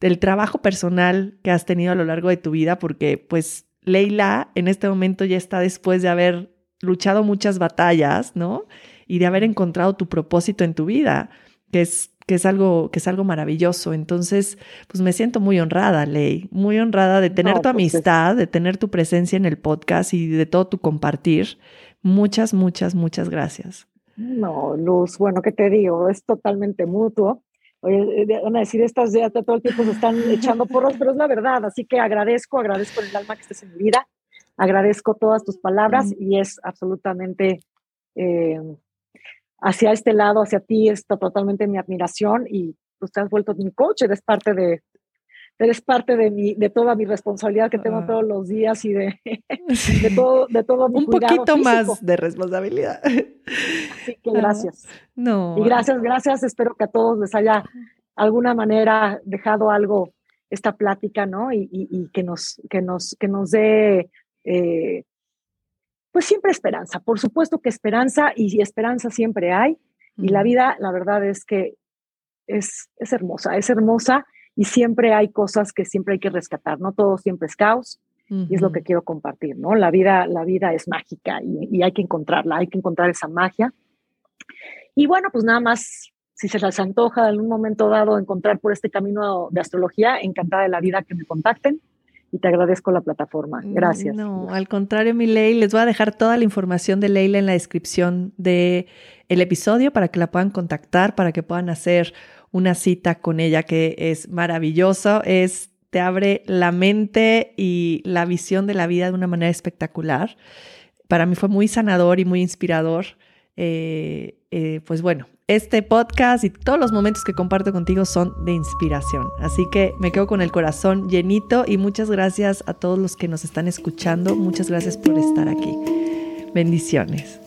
el trabajo personal que has tenido a lo largo de tu vida, porque pues Leila en este momento ya está después de haber luchado muchas batallas, ¿no? Y de haber encontrado tu propósito en tu vida, que es, que es algo, que es algo maravilloso. Entonces, pues me siento muy honrada, Ley, muy honrada de tener no, tu amistad, de tener tu presencia en el podcast y de todo tu compartir. Muchas, muchas, muchas gracias. No, Luz, bueno, ¿qué te digo? Es totalmente mutuo. Oye, van a decir, estas ya todo el tiempo se están echando porros, pero es la verdad. Así que agradezco, agradezco en el alma que estés en mi vida. Agradezco todas tus palabras y es absolutamente eh, hacia este lado, hacia ti, está totalmente mi admiración y pues te has vuelto mi coach, eres parte de... Eres parte de mi, de toda mi responsabilidad que tengo ah. todos los días y de, sí. de todo, de todo mi Un cuidado poquito físico. Más de responsabilidad. Así que gracias. Ah, no. Y gracias, gracias. Espero que a todos les haya alguna manera dejado algo esta plática, ¿no? Y, y, y que nos, que nos, que nos dé eh, pues siempre esperanza. Por supuesto que esperanza y esperanza siempre hay. Mm. Y la vida, la verdad es que es, es hermosa, es hermosa. Y siempre hay cosas que siempre hay que rescatar, no todo siempre es caos, uh-huh. y es lo que quiero compartir, ¿no? La vida, la vida es mágica y, y hay que encontrarla, hay que encontrar esa magia. Y bueno, pues nada más, si se les antoja en un momento dado encontrar por este camino de astrología, encantada de la vida que me contacten. Y te agradezco la plataforma. Gracias. No, al contrario, mi Ley, les voy a dejar toda la información de Leila en la descripción del episodio para que la puedan contactar, para que puedan hacer una cita con ella, que es maravilloso. Es, te abre la mente y la visión de la vida de una manera espectacular. Para mí fue muy sanador y muy inspirador. Eh, eh, pues bueno, este podcast y todos los momentos que comparto contigo son de inspiración, así que me quedo con el corazón llenito y muchas gracias a todos los que nos están escuchando, muchas gracias por estar aquí, bendiciones.